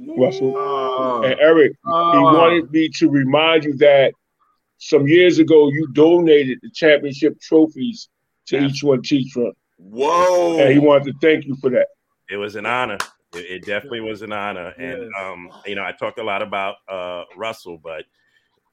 uh, Russell. Uh, and Eric, uh, he wanted me to remind you that some years ago you donated the championship trophies to yeah. Each One Teach One. Whoa! And he wanted to thank you for that. It was an honor. It, it definitely was an honor. And um, you know, I talked a lot about uh, Russell, but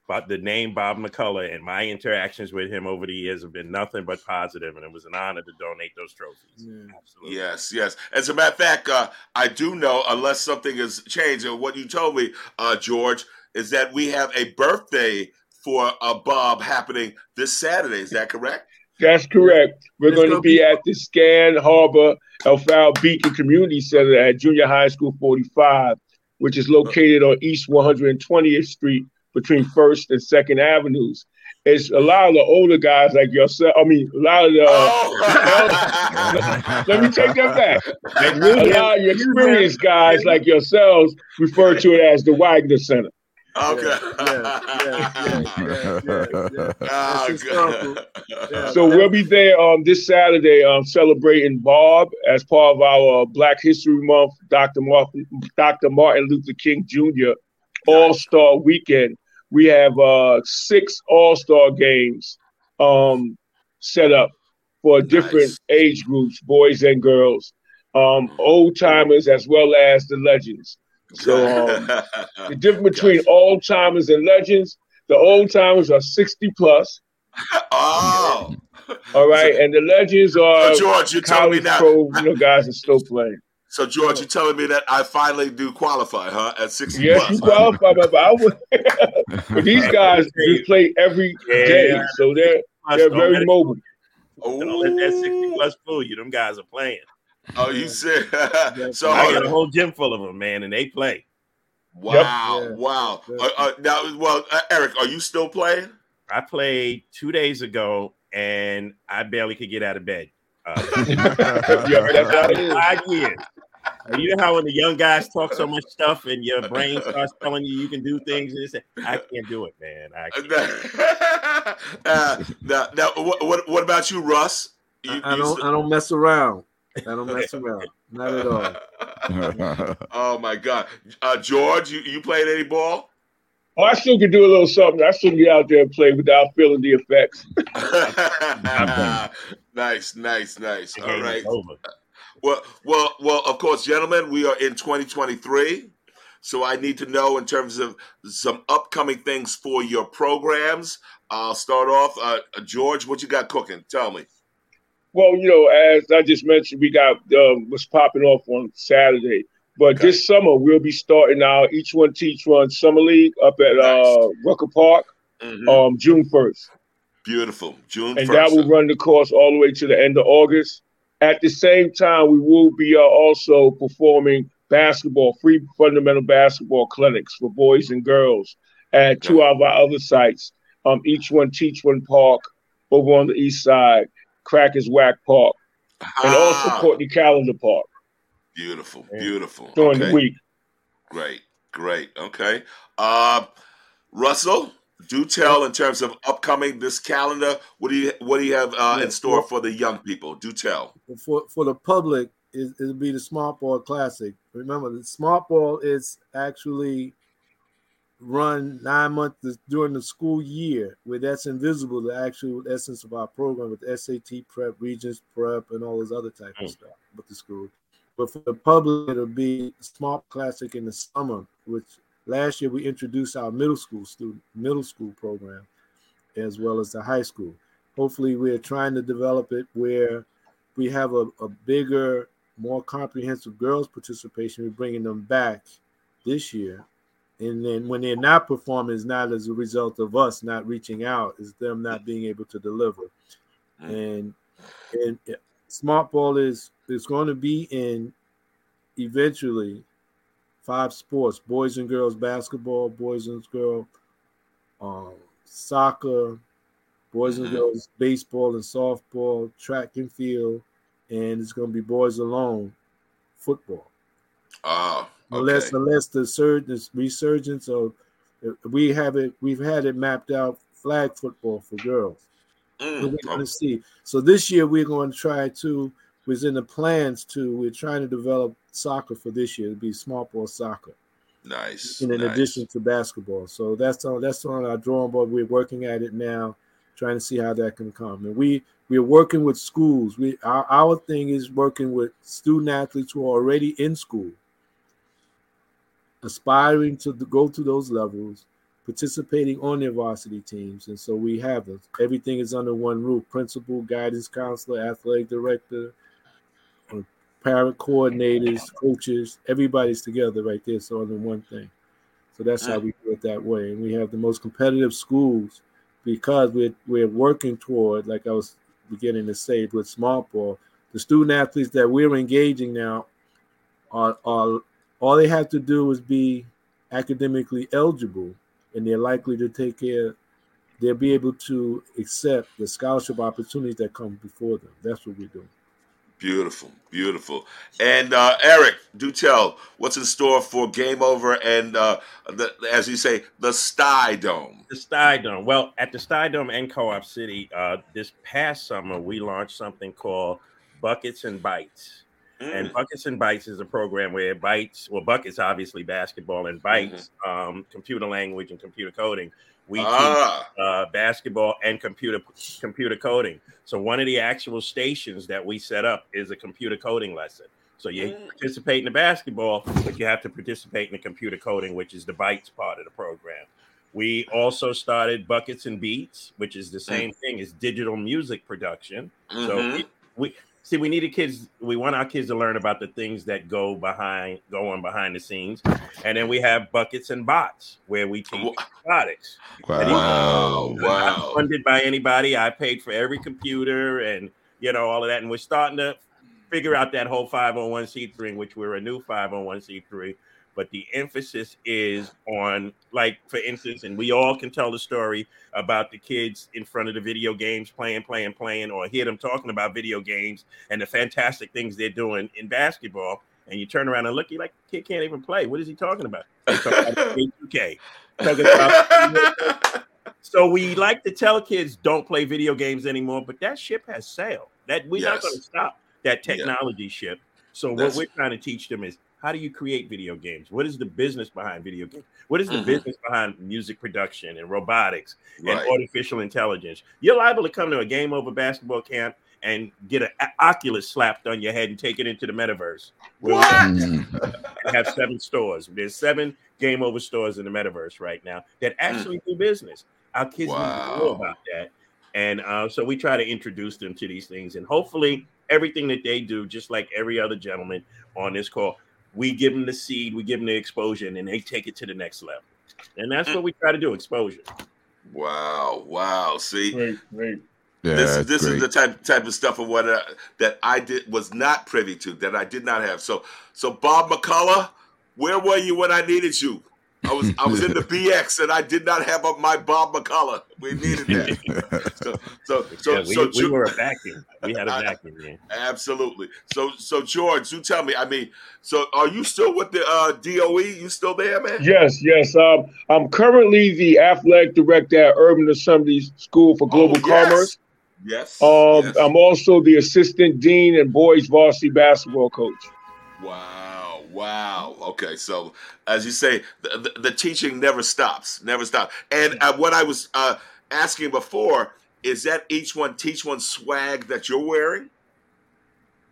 about the name Bob McCullough and my interactions with him over the years have been nothing but positive, and it was an honor to donate those trophies. Yeah. Absolutely. Yes, yes. As a matter of fact, uh, I do know, unless something has changed, and what you told me, uh, George, is that we have a birthday for uh, Bob happening this Saturday. Is that correct? That's correct. We're going to be at the Scan Harbor L F A L Beacon Community Center at Junior High School forty-five, which is located on East one hundred twentieth Street between first and second Avenues. It's a lot of the older guys like yourself. I mean, a lot of the... Oh. Let me take that back. A lot of your experienced guys like yourselves refer to it as the Wagner Center. Okay. So we'll be there um, this Saturday um, celebrating Bob as part of our Black History Month, Doctor Martin, Doctor Martin Luther King Junior All-Star Weekend. We have uh, six All-Star games um, set up for different nice. age groups, boys and girls, um, old-timers as well as the legends. So um, the difference between old timers and legends, the old timers are sixty plus. Oh, all right, so, and the legends are so George. You're telling me that pro, you know, guys are still playing. So George, yeah. you're telling me that I finally do qualify, huh? At sixty yes, plus, yes, you huh? qualify, but I would. But these guys just play every yeah, day, yeah. so they're they're very let mobile. Oh, don't let that sixty plus fool you. Them guys are playing. Oh, you said so. I got a whole gym full of them, man, and they play. Wow, yep. wow. Yeah. Uh, uh, now, well, uh, Eric, are you still playing? I played two days ago, and I barely could get out of bed. Uh, yeah, that's how it is. Five years. You know how when the young guys talk so much stuff, and your brain starts telling you you can do things, and it's I can't do it, man. I can't. uh, now, now, what, what about you, Russ? You, I, I you don't, still- I don't mess around. I don't mess around. Not at all. Oh, my God. Uh, George, you, you played any ball? Oh, I still can do a little something. I still get out there and play without feeling the effects. Nice, nice, nice. The all right. Well, well, well, of course, gentlemen, we are in twenty twenty-three. So I need to know in terms of some upcoming things for your programs. I'll start off. Uh, George, what you got cooking? Tell me. Well, you know, as I just mentioned, we got um, what's popping off on Saturday. But okay. this summer, we'll be starting our Each One Teach One Summer League up at nice. uh, Rucker Park mm-hmm. um, June first. Beautiful. June first. And that will run the course all the way to the end of August. At the same time, we will be uh, also performing basketball, free fundamental basketball clinics for boys and girls at okay. two of our other sites, um, Each One Teach One Park over on the east side. Crackers Whack Park, and also ah. Courtney Calendar Park. Beautiful, beautiful. During okay. the week. Great, great. Okay. Uh, Russell, do tell in terms of upcoming this calendar, what do you what do you have uh, in store for the young people? Do tell. For for the public, it, it'll be the Smartball Classic. Remember, the Smartball is actually run nine months during the school year, where that's invisible, the actual essence of our program with S A T prep, Regents prep, and all those other type of stuff with the school. But for the public, it'll be Smart Classic in the summer, which last year we introduced our middle school student, middle school program, as well as the high school. Hopefully we're trying to develop it where we have a, a bigger, more comprehensive girls participation. We're bringing them back this year And then when they're not performing, it's not as a result of us not reaching out. It's them not being able to deliver. And and Smartball is, is going to be in eventually five sports: boys and girls basketball, boys and girls um, soccer, boys and girls baseball and softball, track and field, and it's going to be boys alone football. Oh, okay. Unless unless the surge, this resurgence of we have it, we've had it mapped out flag football for girls. Mm, we're going to see. So this year we're going to try to. Was in the plans to. We're trying to develop soccer for this year. It'd be Smartball soccer. Nice. And in nice. addition to basketball, so that's on that's on our drawing board. We're working at it now, trying to see how that can come. And we we're working with schools. We our, our thing is working with student athletes who are already in school, aspiring to go to those levels, participating on their varsity teams. And so we have them. Everything is under one roof: principal, guidance counselor, athletic director, parent coordinators, coaches. Everybody's together right there. So under one thing. So that's how we do it that way. And we have the most competitive schools because we're, we're working toward, like I was beginning to say with Smartball, the student athletes that we're engaging now are, are all they have to do is be academically eligible, and they're likely to take care, they'll be able to accept the scholarship opportunities that come before them. That's what we're doing. Beautiful, beautiful. And uh, Eric, do tell, what's in store for Game Over and, uh, the, as you say, the Sty Dome? The Sty Dome. Well, at the Sty Dome and Co-op City, uh, this past summer, we launched something called Buckets and Bites. Mm. And Buckets and Bites is a program where Bites, well, Buckets, obviously basketball, and Bites, mm-hmm. um, computer language and computer coding. We ah. teach uh, basketball and computer computer coding. So one of the actual stations that we set up is a computer coding lesson. So you mm. participate in the basketball, but you have to participate in the computer coding, which is the Bites part of the program. We also started Buckets and Beats, which is the same mm. thing as digital music production. Mm-hmm. So we... we See, we needed kids. We want our kids to learn about the things that go behind, go on behind the scenes, and then we have Buckets and Bots, where we teach robotics. Wow! Wow! I'm not funded by anybody. I paid for every computer, and you know all of that. And we're starting to figure out that whole five oh one c three, in which we're a new five oh one c three. But the emphasis is on, like, for instance, and we all can tell the story about the kids in front of the video games playing, playing, playing, or hear them talking about video games and the fantastic things they're doing in basketball. And you turn around and look, you're like, kid can't even play. What is he talking about? He's talking about two K. Talking about- So we like to tell kids don't play video games anymore, but that ship has sailed. That we're yes. not going to stop that technology yeah. ship. So That's- what we're trying to teach them is, how do you create video games? What is the business behind video games? What is the mm-hmm. business behind music production and robotics right. and artificial intelligence? You're liable to come to a Game Over basketball camp and get an Oculus slapped on your head and take it into the metaverse. What? And have seven stores. There's seven Game Over stores in the metaverse right now that actually do business. Our kids wow. need to know about that. And uh, so we try to introduce them to these things. And hopefully everything that they do, just like every other gentleman on this call, we give them the seed, we give them the exposure, and then they take it to the next level. And that's what we try to do, exposure. Wow, wow. See, great, great. Yeah, this this great. is the type type of stuff of what uh, that I did was not privy to, that I did not have. So, so Bob McCullough, where were you when I needed you? I was I was in the B X and I did not have up my Bob McCullough. We needed that. so so so, yeah, we, so we were a vacuum. We had a vacuum. I, absolutely. So so George, you tell me. I mean, so are you still with the uh, D O E? You still there, man? Yes, yes. Um, I'm currently the athletic director at Urban Assembly School for Global oh, yes. Commerce. Yes. Um, yes. I'm also the assistant dean and boys varsity basketball coach. Wow. Wow. Okay. So, as you say, the, the, the teaching never stops, never stops. And uh, what I was uh, asking before is that each one teach one swag that you're wearing.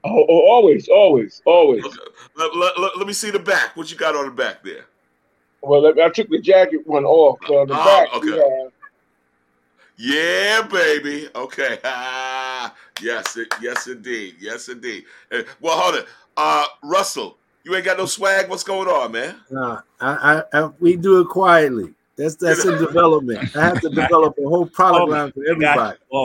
Oh, oh always, always, always. Okay. Let, let, let, let me see the back. What you got on the back there? Well, I took the jacket one off. Uh, the oh, back, okay. Yeah. Yeah, baby. Okay. Ah, yes. Yes, indeed. Yes, indeed. Well, hold on, uh, Russell. You ain't got no swag. What's going on, man? Nah, I, I, I we do it quietly. That's that's in development. I have to develop a whole product line for everybody. uh,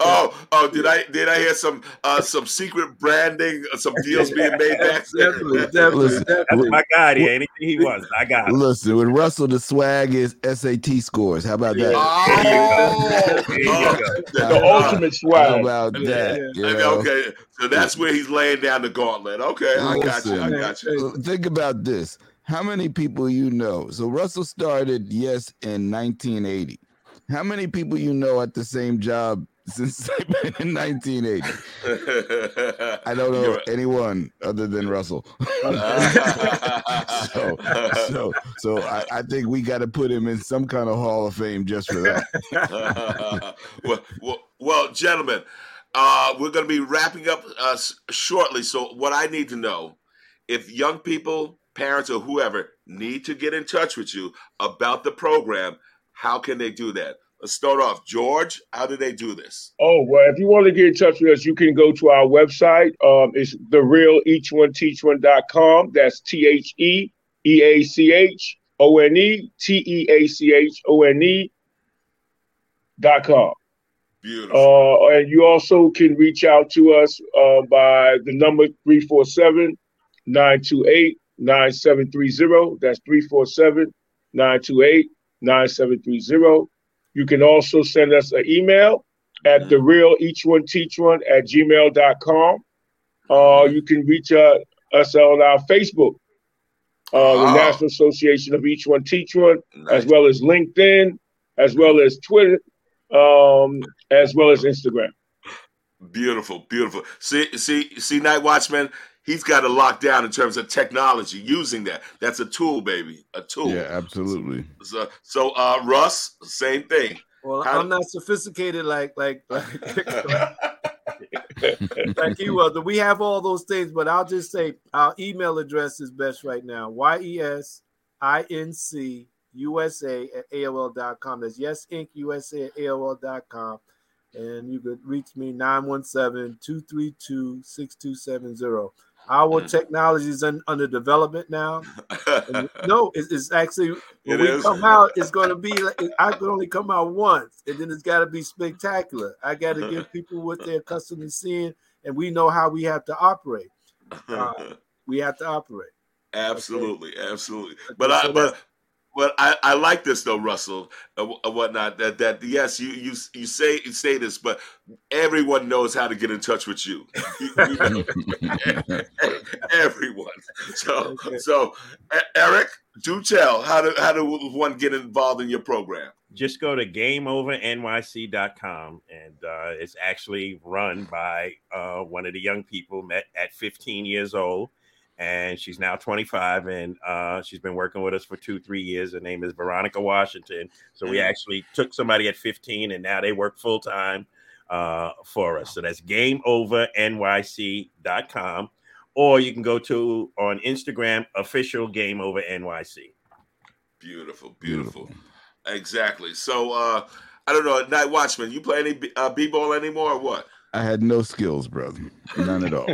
oh, oh! Did I did I hear some uh, some secret branding, some deals being made back there? Definitely, definitely, listen, definitely. That's my guy. He ain't he was. I got him. Listen, with Russell, the swag is S A T scores. How about that? Oh, there you go. There you go. The uh, ultimate swag. How about that? Yeah. Yeah. Okay, so that's where he's laying down the gauntlet. Okay, I got you. I got you. Think about this. How many people you know? So Russell started Yes in nineteen eighty. How many people you know at the same job since they've been in nineteen eighty? I don't know anyone other than Russell. so so, so I, I think we got to put him in some kind of Hall of Fame just for that. uh, well, well, well, gentlemen, uh, we're going to be wrapping up uh, shortly. So what I need to know, if young people, parents, or whoever need to get in touch with you about the program, how can they do that? Let's start off. George, how do they do this? Oh, well, if you want to get in touch with us, you can go to our website. Um, it's the real each one teach one dot com. That's T H E E A C H O N E T E A C H O N E dot com. Beautiful. Uh, and you also can reach out to us uh, by the number three four seven, nine two eight, nine seven three zero. That's three four seven, nine two eight, nine seven three zero. You can also send us an email at the real each one teach one at gmail dot com. Uh, you can reach uh, us on our Facebook, uh, oh. the National Association of Each One Teach One, nice. As well as LinkedIn, as well as Twitter, um, as well as Instagram. Beautiful, beautiful. See, see, see, Night Watchman. He's got to lock down in terms of technology, using that. That's a tool, baby, a tool. Yeah, absolutely. So, so uh, Russ, same thing. Well, How I'm do- not sophisticated like like like, like you are. We have all those things, but I'll just say our email address is best right now. Y E S I N C U S A at A O L dot com. That's yes inc U S A at A O L dot com. And you could reach me, nine one seven, two three two, six two seven zero. Our technology is un, under development now. And no, it's, it's actually, when it we is. come out, it's going to be, like, I could only come out once, and then it's got to be spectacular. I got to give people what they're accustomed to seeing, and we know how we have to operate. Uh, we have to operate. Absolutely, okay? Absolutely. But okay, I, so but. But I, I like this though, Russell, uh, whatnot. That that yes, you you you say you say this, but everyone knows how to get in touch with you. you, you know, everyone. So so, Eric, do tell how do how do one get involved in your program? Just go to game over N Y C dot com, and uh, it's actually run by uh, one of the young people met at fifteen years old. And she's now twenty-five, and uh, she's been working with us for two, three years. Her name is Veronica Washington. So we actually took somebody at fifteen, and now they work full-time uh, for us. So that's game over N Y C dot com. Or you can go to, on Instagram, official Game Over N Y C. Beautiful, beautiful. Exactly. So uh, I don't know, Night Watchman, you play any uh, b-ball anymore or what? I had no skills, brother. None at all.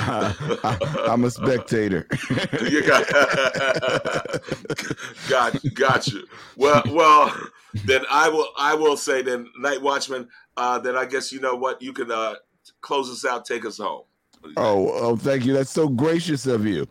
I, I, I'm a spectator. You got, got, got you. Well, well, then I will. I will say then, Night Watchman. Uh, then I guess you know what you can uh, close us out, take us home. Oh, oh, thank you. That's so gracious of you.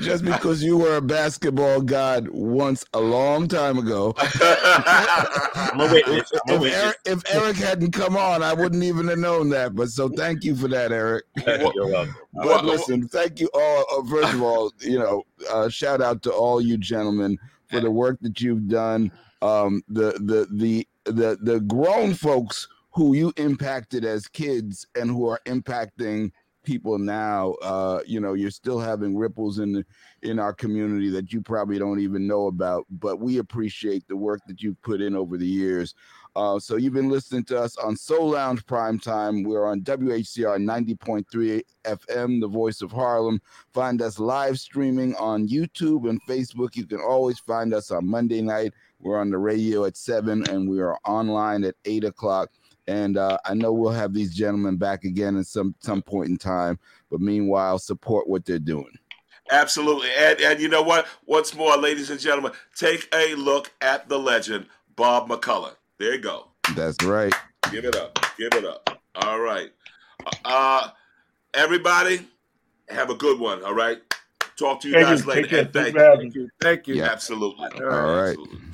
Just because you were a basketball god once a long time ago. I'm a witness. I'm a witness. Eric, if Eric hadn't come on, I wouldn't even have known that. But so thank you for that, Eric. You're welcome. But listen, thank you all. Uh, first of all, you know, uh, shout out to all you gentlemen for the work that you've done. Um, the the the the the grown folks who you impacted as kids and who are impacting people now, uh, you know, you're still having ripples in the, in our community that you probably don't even know about, but we appreciate the work that you've put in over the years. Uh, so you've been listening to us on Soul Lounge Primetime. We're on W H C R ninety point three F M, the voice of Harlem. Find us live streaming on YouTube and Facebook. You can always find us on Monday night We're on the radio at seven, and we are online at eight o'clock. And uh, I know we'll have these gentlemen back again at some some point in time. But meanwhile, support what they're doing. Absolutely. And and you know what? Once more, ladies and gentlemen, take a look at the legend, Bob McCullough. There you go. That's right. Give it up. Give it up. All right. Uh, everybody, have a good one. All right. Talk to you thank guys you. later. And thank you. Thank you. Thank you. Yeah. Absolutely. All right. All right. Absolutely.